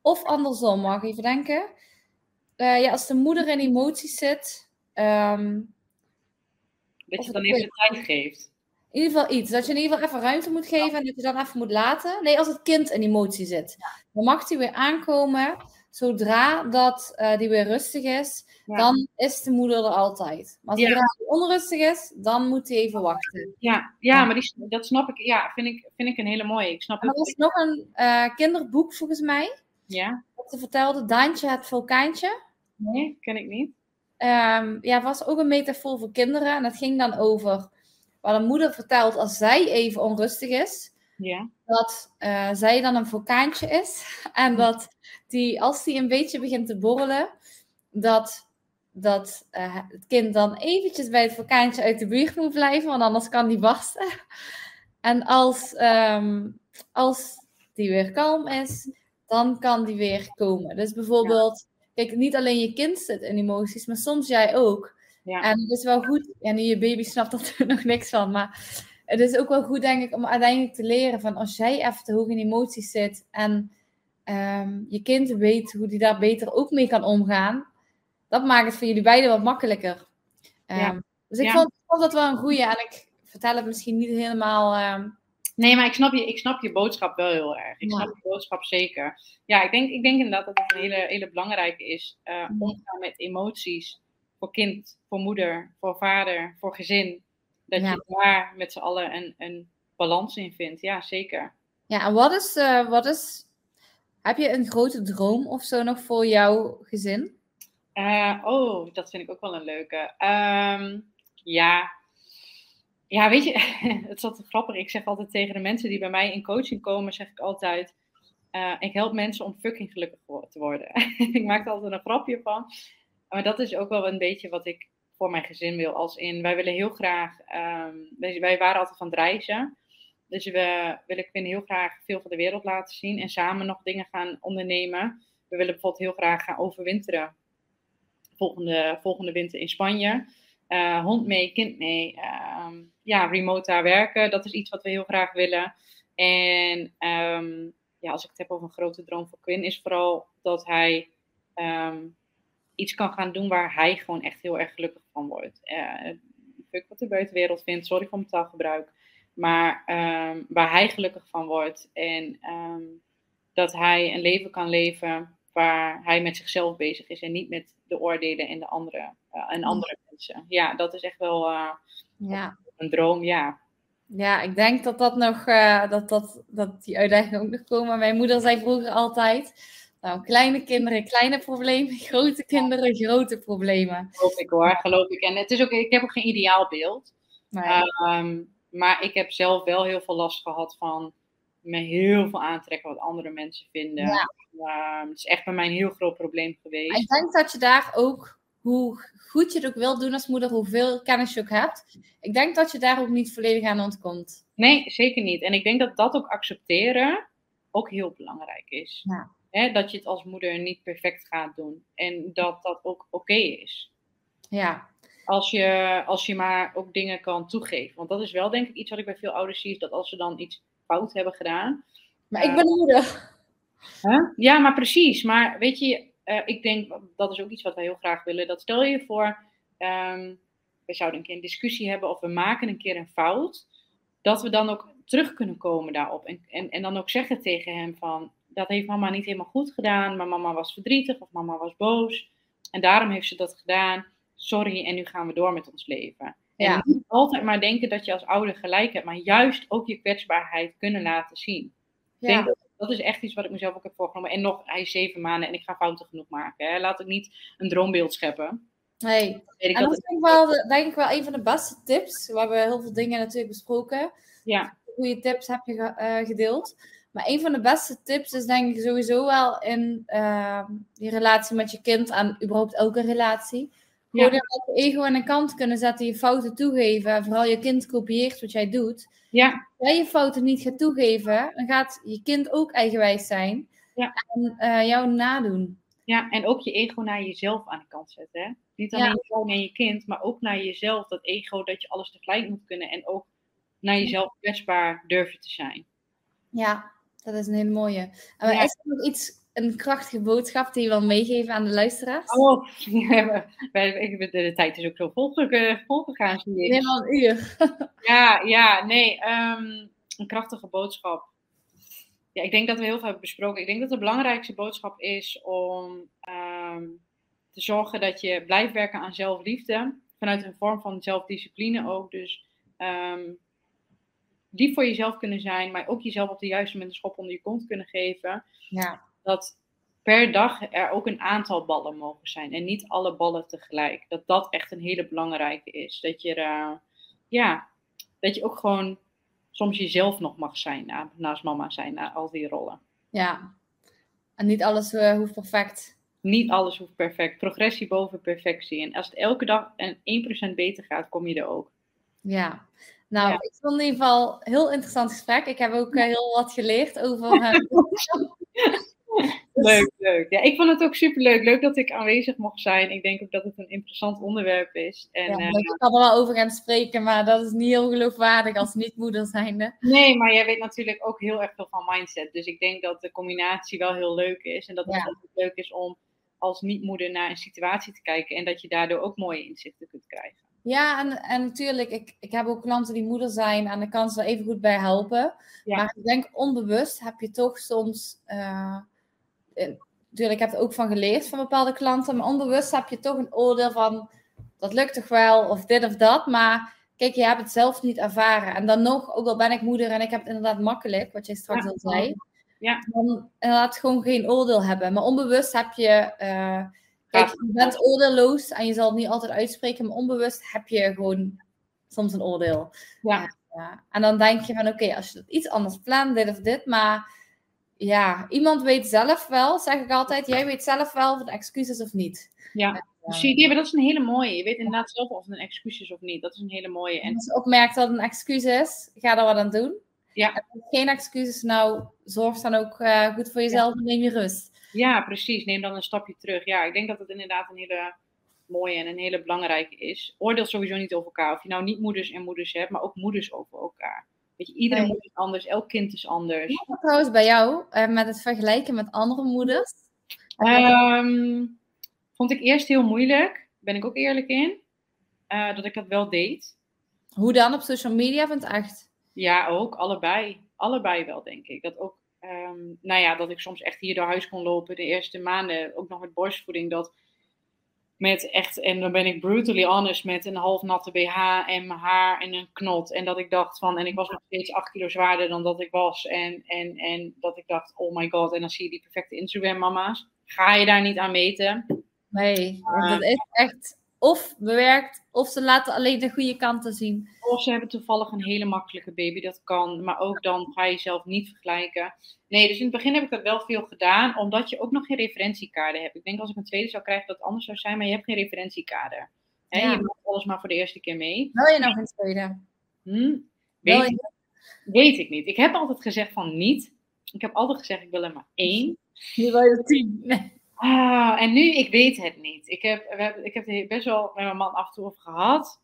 Of andersom, mag ik even denken. Als de moeder in emoties zit... dat je dan even de tijd geeft. In ieder geval iets. Dat je in ieder geval even ruimte moet geven en dat je dan even moet laten. Nee, als het kind in emotie zit. Dan mag die weer aankomen. Zodra dat die weer rustig is, dan is de moeder er altijd. Maar als die onrustig is, dan moet die even wachten. Ja, maar dat snap ik. Ja, vind ik een hele mooie. Ik snap er is nog een kinderboek volgens mij. Ja. Ze vertelde Daantje het vulkaantje. Nee, ken ik niet. Het was ook een metafoor voor kinderen. En dat ging dan over wat een moeder vertelt als zij even onrustig is. Ja. dat zij dan een vulkaantje is. En dat die, als die een beetje begint te borrelen, dat het kind dan eventjes bij het vulkaantje uit de buurt moet blijven, want anders kan die barsten. En als die weer kalm is, dan kan die weer komen. Dus bijvoorbeeld, kijk, niet alleen je kind zit in emoties, maar soms jij ook. Ja. En het is wel goed, en je baby snapt er nog niks van, maar het is ook wel goed, denk ik, om uiteindelijk te leren van als jij even te hoog in emoties zit en je kind weet hoe die daar beter ook mee kan omgaan, dat maakt het voor jullie beiden wat makkelijker. Dus ik vond dat wel een goeie en ik vertel het misschien niet helemaal... Nee, maar ik snap je boodschap wel heel erg. Ik snap je boodschap zeker. Ja, ik denk inderdaad dat het een hele belangrijke is. Omgaan met emoties voor kind, voor moeder, voor vader, voor gezin. Dat je daar met z'n allen een balans in vindt. Ja, zeker. Ja, en wat is... Heb je een grote droom of zo nog voor jouw gezin? Dat vind ik ook wel een leuke. Ja, weet je, het is altijd grappig. Ik zeg altijd tegen de mensen die bij mij in coaching komen, zeg ik altijd, ik help mensen om fucking gelukkig te worden. Ik maak er altijd een grapje van. Maar dat is ook wel een beetje wat ik voor mijn gezin wil. Als in, wij willen heel graag, wij waren altijd van het reizen. Dus we willen Quinn heel graag veel van de wereld laten zien en samen nog dingen gaan ondernemen. We willen bijvoorbeeld heel graag gaan overwinteren. Volgende winter in Spanje. Hond mee, kind mee. Remote daar werken. Dat is iets wat we heel graag willen. En als ik het heb over een grote droom voor Quinn, is vooral dat hij iets kan gaan doen waar hij gewoon echt heel erg gelukkig van wordt. Fuck wat de buitenwereld vindt. Sorry voor mijn taalgebruik. Maar waar hij gelukkig van wordt. En dat hij een leven kan leven waar hij met zichzelf bezig is en niet met de oordelen en de andere mensen. Ja, dat is echt wel een droom, ja. Ja, ik denk dat dat nog, dat die uitdagingen ook nog komen. Mijn moeder zei vroeger altijd, nou, kleine kinderen, kleine problemen, grote kinderen, grote problemen. Geloof ik hoor, geloof ik. En het is ook, ik heb ook geen ideaal beeld. Nee. Maar ik heb zelf wel heel veel last gehad van me heel veel aantrekken wat andere mensen vinden. Ja. Het is echt bij mij een heel groot probleem geweest. Ik denk dat je daar ook, hoe goed je het ook wilt doen als moeder, hoeveel kennis je ook hebt, ik denk dat je daar ook niet volledig aan ontkomt. Nee, zeker niet. En ik denk dat dat ook accepteren ook heel belangrijk is. Ja. Hè, dat je het als moeder niet perfect gaat doen. En dat dat ook oké is. Ja. Als je maar ook dingen kan toegeven. Want dat is wel denk ik iets wat ik bij veel ouders zie, is dat als ze dan iets fout hebben gedaan. Maar ik ben moeder. Huh? Ja, maar precies. Maar weet je, ik denk, dat is ook iets wat wij heel graag willen. Dat stel je voor, we zouden een keer een discussie hebben of we maken een keer een fout. Dat we dan ook terug kunnen komen daarop. En dan ook zeggen tegen hem van, dat heeft mama niet helemaal goed gedaan. Maar mama was verdrietig of mama was boos. En daarom heeft ze dat gedaan. Sorry, en nu gaan we door met ons leven. Ja. En niet altijd maar denken dat je als ouder gelijk hebt. Maar juist ook je kwetsbaarheid kunnen laten zien. Ja. Ik denk dat is echt iets wat ik mezelf ook heb voorgenomen. En nog, hij is 7 maanden en ik ga fouten genoeg maken. Hè. Laat ik niet een droombeeld scheppen. Nee, dat is denk ik wel een van de beste tips. We hebben heel veel dingen natuurlijk besproken. Ja. Goede tips heb je gedeeld. Maar een van de beste tips is denk ik sowieso wel in je relatie met je kind. En überhaupt elke relatie. Gewoon dat je ego aan de kant kunnen zetten, je fouten toegeven. En vooral je kind kopieert wat jij doet. Ja. Als jij je fouten niet gaat toegeven, dan gaat je kind ook eigenwijs zijn. Ja. En jou nadoen. Ja, en ook je ego naar jezelf aan de kant zetten. Hè? Niet alleen naar je kind, maar ook naar jezelf. Dat ego dat je alles tegelijk moet kunnen. En ook naar jezelf kwetsbaar durven te zijn. Ja, dat is een hele mooie. Maar is er nog iets... Een krachtige boodschap die je wil meegeven aan de luisteraars? Oh, de tijd is ook zo vol gegaan. Meer dan een uur. Een krachtige boodschap. Ja, ik denk dat we heel veel hebben besproken. Ik denk dat de belangrijkste boodschap is om te zorgen dat je blijft werken aan zelfliefde. Vanuit een vorm van zelfdiscipline ook. Dus lief voor jezelf kunnen zijn, maar ook jezelf op de juiste moment een schop onder je kont kunnen geven. Ja. Dat per dag er ook een aantal ballen mogen zijn. En niet alle ballen tegelijk. Dat echt een hele belangrijke is. Dat je ook gewoon soms jezelf nog mag zijn, naast mama zijn, na al die rollen. Ja, en niet alles hoeft perfect. Niet alles hoeft perfect. Progressie boven perfectie. En als het elke dag een 1% beter gaat, kom je er ook. Ja, nou, ja. Ik vond in ieder geval een heel interessant gesprek. Ik heb ook heel wat geleerd over... Leuk, leuk. Ja, ik vond het ook superleuk. Leuk dat ik aanwezig mocht zijn. Ik denk ook dat het een interessant onderwerp is. En, ja, ik kan er wel over gaan spreken, maar dat is niet heel geloofwaardig als niet-moeder zijnde. Nee, maar jij weet natuurlijk ook heel erg veel van mindset. Dus ik denk dat de combinatie wel heel leuk is. En dat het ook leuk is om als niet-moeder naar een situatie te kijken. En dat je daardoor ook mooie inzichten kunt krijgen. Ja, en natuurlijk, ik heb ook klanten die moeder zijn en ik kan ze er even goed bij helpen. Ja. Maar ik denk onbewust heb je toch soms... natuurlijk, ik heb er ook van geleerd van bepaalde klanten, maar onbewust heb je toch een oordeel van, dat lukt toch wel, of dit of dat, maar kijk, je hebt het zelf niet ervaren. En dan nog, ook al ben ik moeder en ik heb het inderdaad makkelijk, wat jij straks al zei, dan inderdaad gewoon geen oordeel hebben. Maar onbewust heb je, kijk, je bent oordeelloos en je zal het niet altijd uitspreken, maar onbewust heb je gewoon soms een oordeel. Ja. Ja. En dan denk je van, oké, als je dat iets anders plant, dit of dit, maar... Ja, iemand weet zelf wel, zeg ik altijd. Jij weet zelf wel of de excuus is of niet. Ja, precies. Ja, maar dat is een hele mooie. Je weet inderdaad zelf of het een excuus is of niet. Dat is een hele mooie. En als je opmerkt dat het een excuus is, ga er wat aan doen. Ja. En als geen excuus is, nou, zorg dan ook goed voor jezelf en neem je rust. Ja, precies. Neem dan een stapje terug. Ja, ik denk dat het inderdaad een hele mooie en een hele belangrijke is. Oordeel sowieso niet over elkaar. Of je nou niet moeders en moeders hebt, maar ook moeders over elkaar. Weet je, iedereen moeder is anders, elk kind is anders. Hoe is trouwens bij jou met het vergelijken met andere moeders? Vond ik eerst heel moeilijk, ben ik ook eerlijk in, dat ik dat wel deed. Hoe dan op social media vindt echt? Ja, ook, allebei. Allebei wel, denk ik. Dat ook, dat ik soms echt hier door huis kon lopen de eerste maanden, ook nog met borstvoeding, dat... Met echt, en dan ben ik brutally honest, met een half natte BH en mijn haar en een knot. En dat ik dacht van, en ik was nog steeds 8 kilo zwaarder dan dat ik was. En dat ik dacht, oh my god, en dan zie je die perfecte Instagram-mama's. Ga je daar niet aan meten? Nee, dat is echt of bewerkt, of ze laten alleen de goede kanten zien. Of ze hebben toevallig een hele makkelijke baby, dat kan. Maar ook dan ga je jezelf niet vergelijken. Nee, dus in het begin heb ik dat wel veel gedaan, omdat je ook nog geen referentiekader hebt. Ik denk als ik een tweede zou krijgen dat het anders zou zijn, maar je hebt geen referentiekader. Ja. Je maakt alles maar voor de eerste keer mee. Wil je nog een tweede? Weet ik niet. Ik heb altijd gezegd van niet. Ik heb altijd gezegd ik wil er maar 1. Nu wil je er 10. En nu, ik weet het niet. Ik heb het best wel met mijn man af en toe over gehad.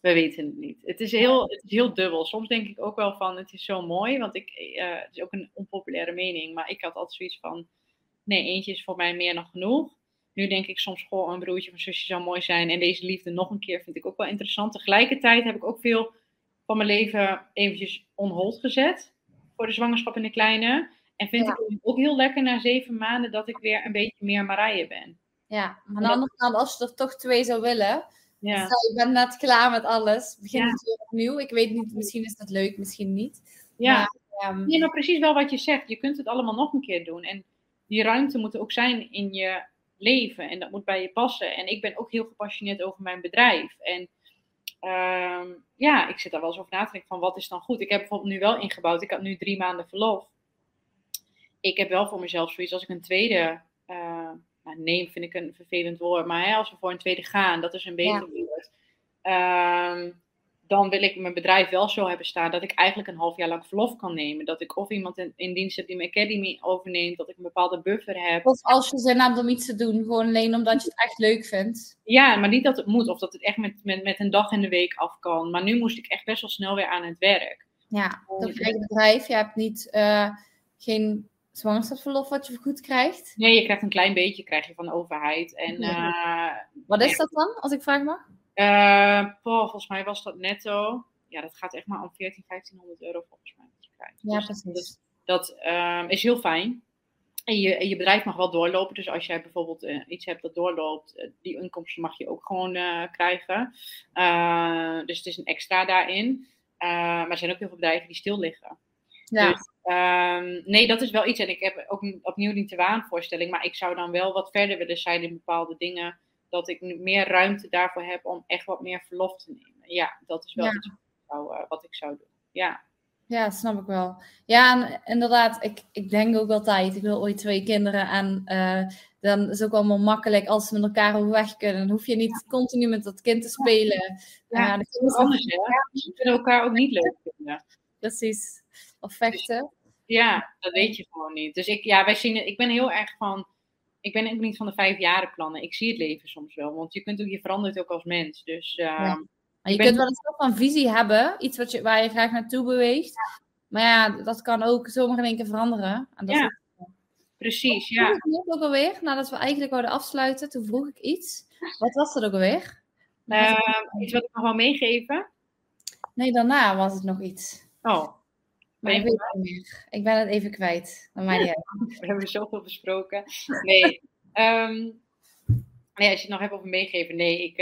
We weten het niet. Het is heel dubbel. Soms denk ik ook wel van, het is zo mooi. Want het is ook een onpopulaire mening. Maar ik had altijd zoiets van, nee, eentje is voor mij meer dan genoeg. Nu denk ik soms, goh, een broertje of een zusje zou mooi zijn. En deze liefde nog een keer vind ik ook wel interessant. Tegelijkertijd heb ik ook veel van mijn leven eventjes on hold gezet. Voor de zwangerschap en de kleine. En vind ik het ook heel lekker na 7 maanden dat ik weer een beetje meer Marije ben. Ja, maar aan de andere kant, als je er toch 2 zou willen... Ja. Dus je bent net klaar met alles. Begin het weer opnieuw. Ik weet niet, misschien is dat leuk, misschien niet. Ja, maar maar precies wel wat je zegt. Je kunt het allemaal nog een keer doen. En die ruimte moet er ook zijn in je leven. En dat moet bij je passen. En ik ben ook heel gepassioneerd over mijn bedrijf. En ik zit daar wel eens over na te denken van wat is dan goed. Ik heb bijvoorbeeld nu wel ingebouwd. Ik had nu 3 maanden verlof. Ik heb wel voor mezelf zoiets als ik een tweede... neem vind ik een vervelend woord, maar als we voor een tweede gaan, dat is een beter woord. Dan wil ik mijn bedrijf wel zo hebben staan dat ik eigenlijk een half jaar lang verlof kan nemen. Dat ik of iemand in dienst heb die mijn academy overneemt, dat ik een bepaalde buffer heb. Of als je zin hebt om iets te doen, gewoon alleen omdat je het echt leuk vindt. Ja, maar niet dat het moet, of dat het echt met een dag in de week af kan. Maar nu moest ik echt best wel snel weer aan het werk. Ja, dat je eigen bedrijf, je hebt niet geen... zwangerschapsverlof wat je vergoed krijgt? Nee, je krijgt een klein beetje van de overheid. En, wat is dat dan, als ik vraag mag? Volgens mij was dat netto. Ja, dat gaat echt maar om 1400, 1500 euro volgens mij. Ja, precies. Dus dat is heel fijn. En je bedrijf mag wel doorlopen. Dus als jij bijvoorbeeld iets hebt dat doorloopt, die inkomsten mag je ook gewoon krijgen. Dus het is een extra daarin. Maar er zijn ook heel veel bedrijven die stil liggen. Ja. Dus, nee, dat is wel iets. En ik heb ook opnieuw niet de waanvoorstelling. Maar ik zou dan wel wat verder willen zijn in bepaalde dingen. Dat ik meer ruimte daarvoor heb om echt wat meer verlof te nemen. Ja, dat is wel iets wat ik zou doen. ja. Ja, snap ik wel. Ja, en inderdaad, ik denk ook altijd, ik wil ooit 2 kinderen en dan is het ook allemaal makkelijk als ze met elkaar overweg kunnen. Dan hoef je niet continu met dat kind te spelen. Ja, ja, dat is anders. Ze kunnen elkaar ook niet leuk vinden. Precies. Of vechten. Ja, dat weet je gewoon niet. Dus ik ben heel erg van, ik ben ook niet van de 5-jaren plannen. Ik zie het leven soms wel, want je verandert ook als mens. Dus ja. Je kunt wel eens ook een visie hebben. Iets waar je graag naartoe beweegt. Ja. Maar ja, dat kan ook zomaar in één keer veranderen. En dat precies, ja. Toen vroeg ik ook alweer, nadat we eigenlijk wilden afsluiten, toen vroeg ik iets. Wat was dat ook alweer? Iets wat ik nog wel meegeven? Nee, daarna was het nog iets. Oh. Maar ik weet het niet meer. Ik ben het even kwijt. Dan maak je. We hebben zoveel besproken. Nee. Nee, als je het nog hebt over meegeven. Nee,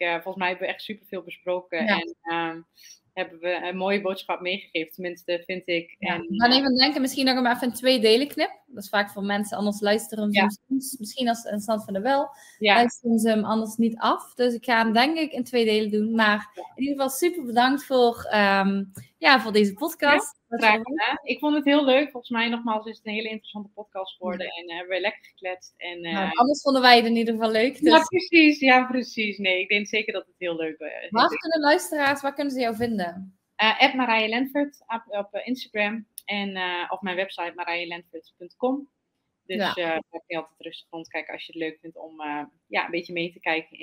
volgens mij hebben we echt superveel besproken. Ja. En hebben we een mooie boodschap meegegeven. Tenminste, vind ik. Ja. En, dan even denken, misschien dat ik hem even in 2 delen knip. Dat is vaak voor mensen, anders luisteren ze soms. Misschien als een stand van de wel. Ja. Luisteren ze hem anders niet af. Dus ik ga hem denk ik in 2 delen doen. Maar in ieder geval super bedankt voor deze podcast. Ja, graag gedaan. Ik vond het heel leuk. Volgens mij nogmaals is het een hele interessante podcast geworden. Ja. En hebben we lekker gekletst. En, anders vonden wij het in ieder geval leuk. Dus... Ja, precies. Ja, precies. Nee, ik denk zeker dat het heel leuk is. Waar kunnen ze jou vinden? @ Marije Lentfert op Instagram. En op mijn website marijelentfert.com. Dus daar kun je altijd rustig rondkijken als je het leuk vindt om een beetje mee te kijken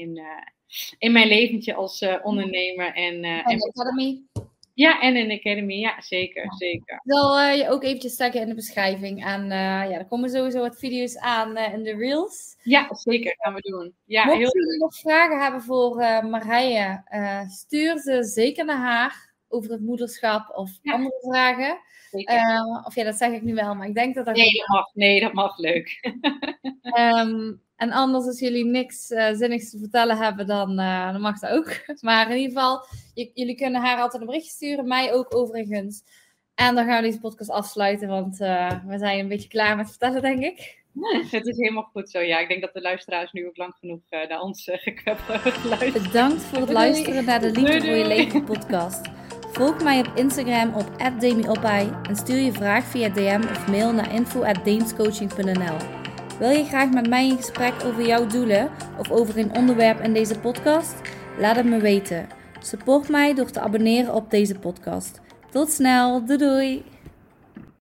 in mijn leventje als ondernemer. En Academy. Ja, en in de Academy. Ja, zeker. Ik zal je ook eventjes taggen in de beschrijving. En er komen sowieso wat video's aan in de Reels. Ja, zeker. Gaan we doen. Ja, mocht jullie nog vragen hebben voor Marije, stuur ze zeker naar haar over het moederschap of andere vragen. Dat zeg ik nu wel, maar ik denk dat... dat mag leuk. En anders, als jullie niks zinnigs te vertellen hebben, dan mag dat ook. Maar in ieder geval, jullie kunnen haar altijd een berichtje sturen. Mij ook overigens. En dan gaan we deze podcast afsluiten, want we zijn een beetje klaar met vertellen, denk ik. Ja, het is helemaal goed zo. Ja, ik denk dat de luisteraars nu ook lang genoeg naar ons gekwept hebben geluisterd. Bedankt voor het luisteren naar de Liefde voor je Leven podcast. Volg mij op Instagram op @demiopai en stuur je vraag via DM of mail naar info@deemscoaching.nl. Wil je graag met mij in gesprek over jouw doelen of over een onderwerp in deze podcast? Laat het me weten. Support mij door te abonneren op deze podcast. Tot snel, doei doei!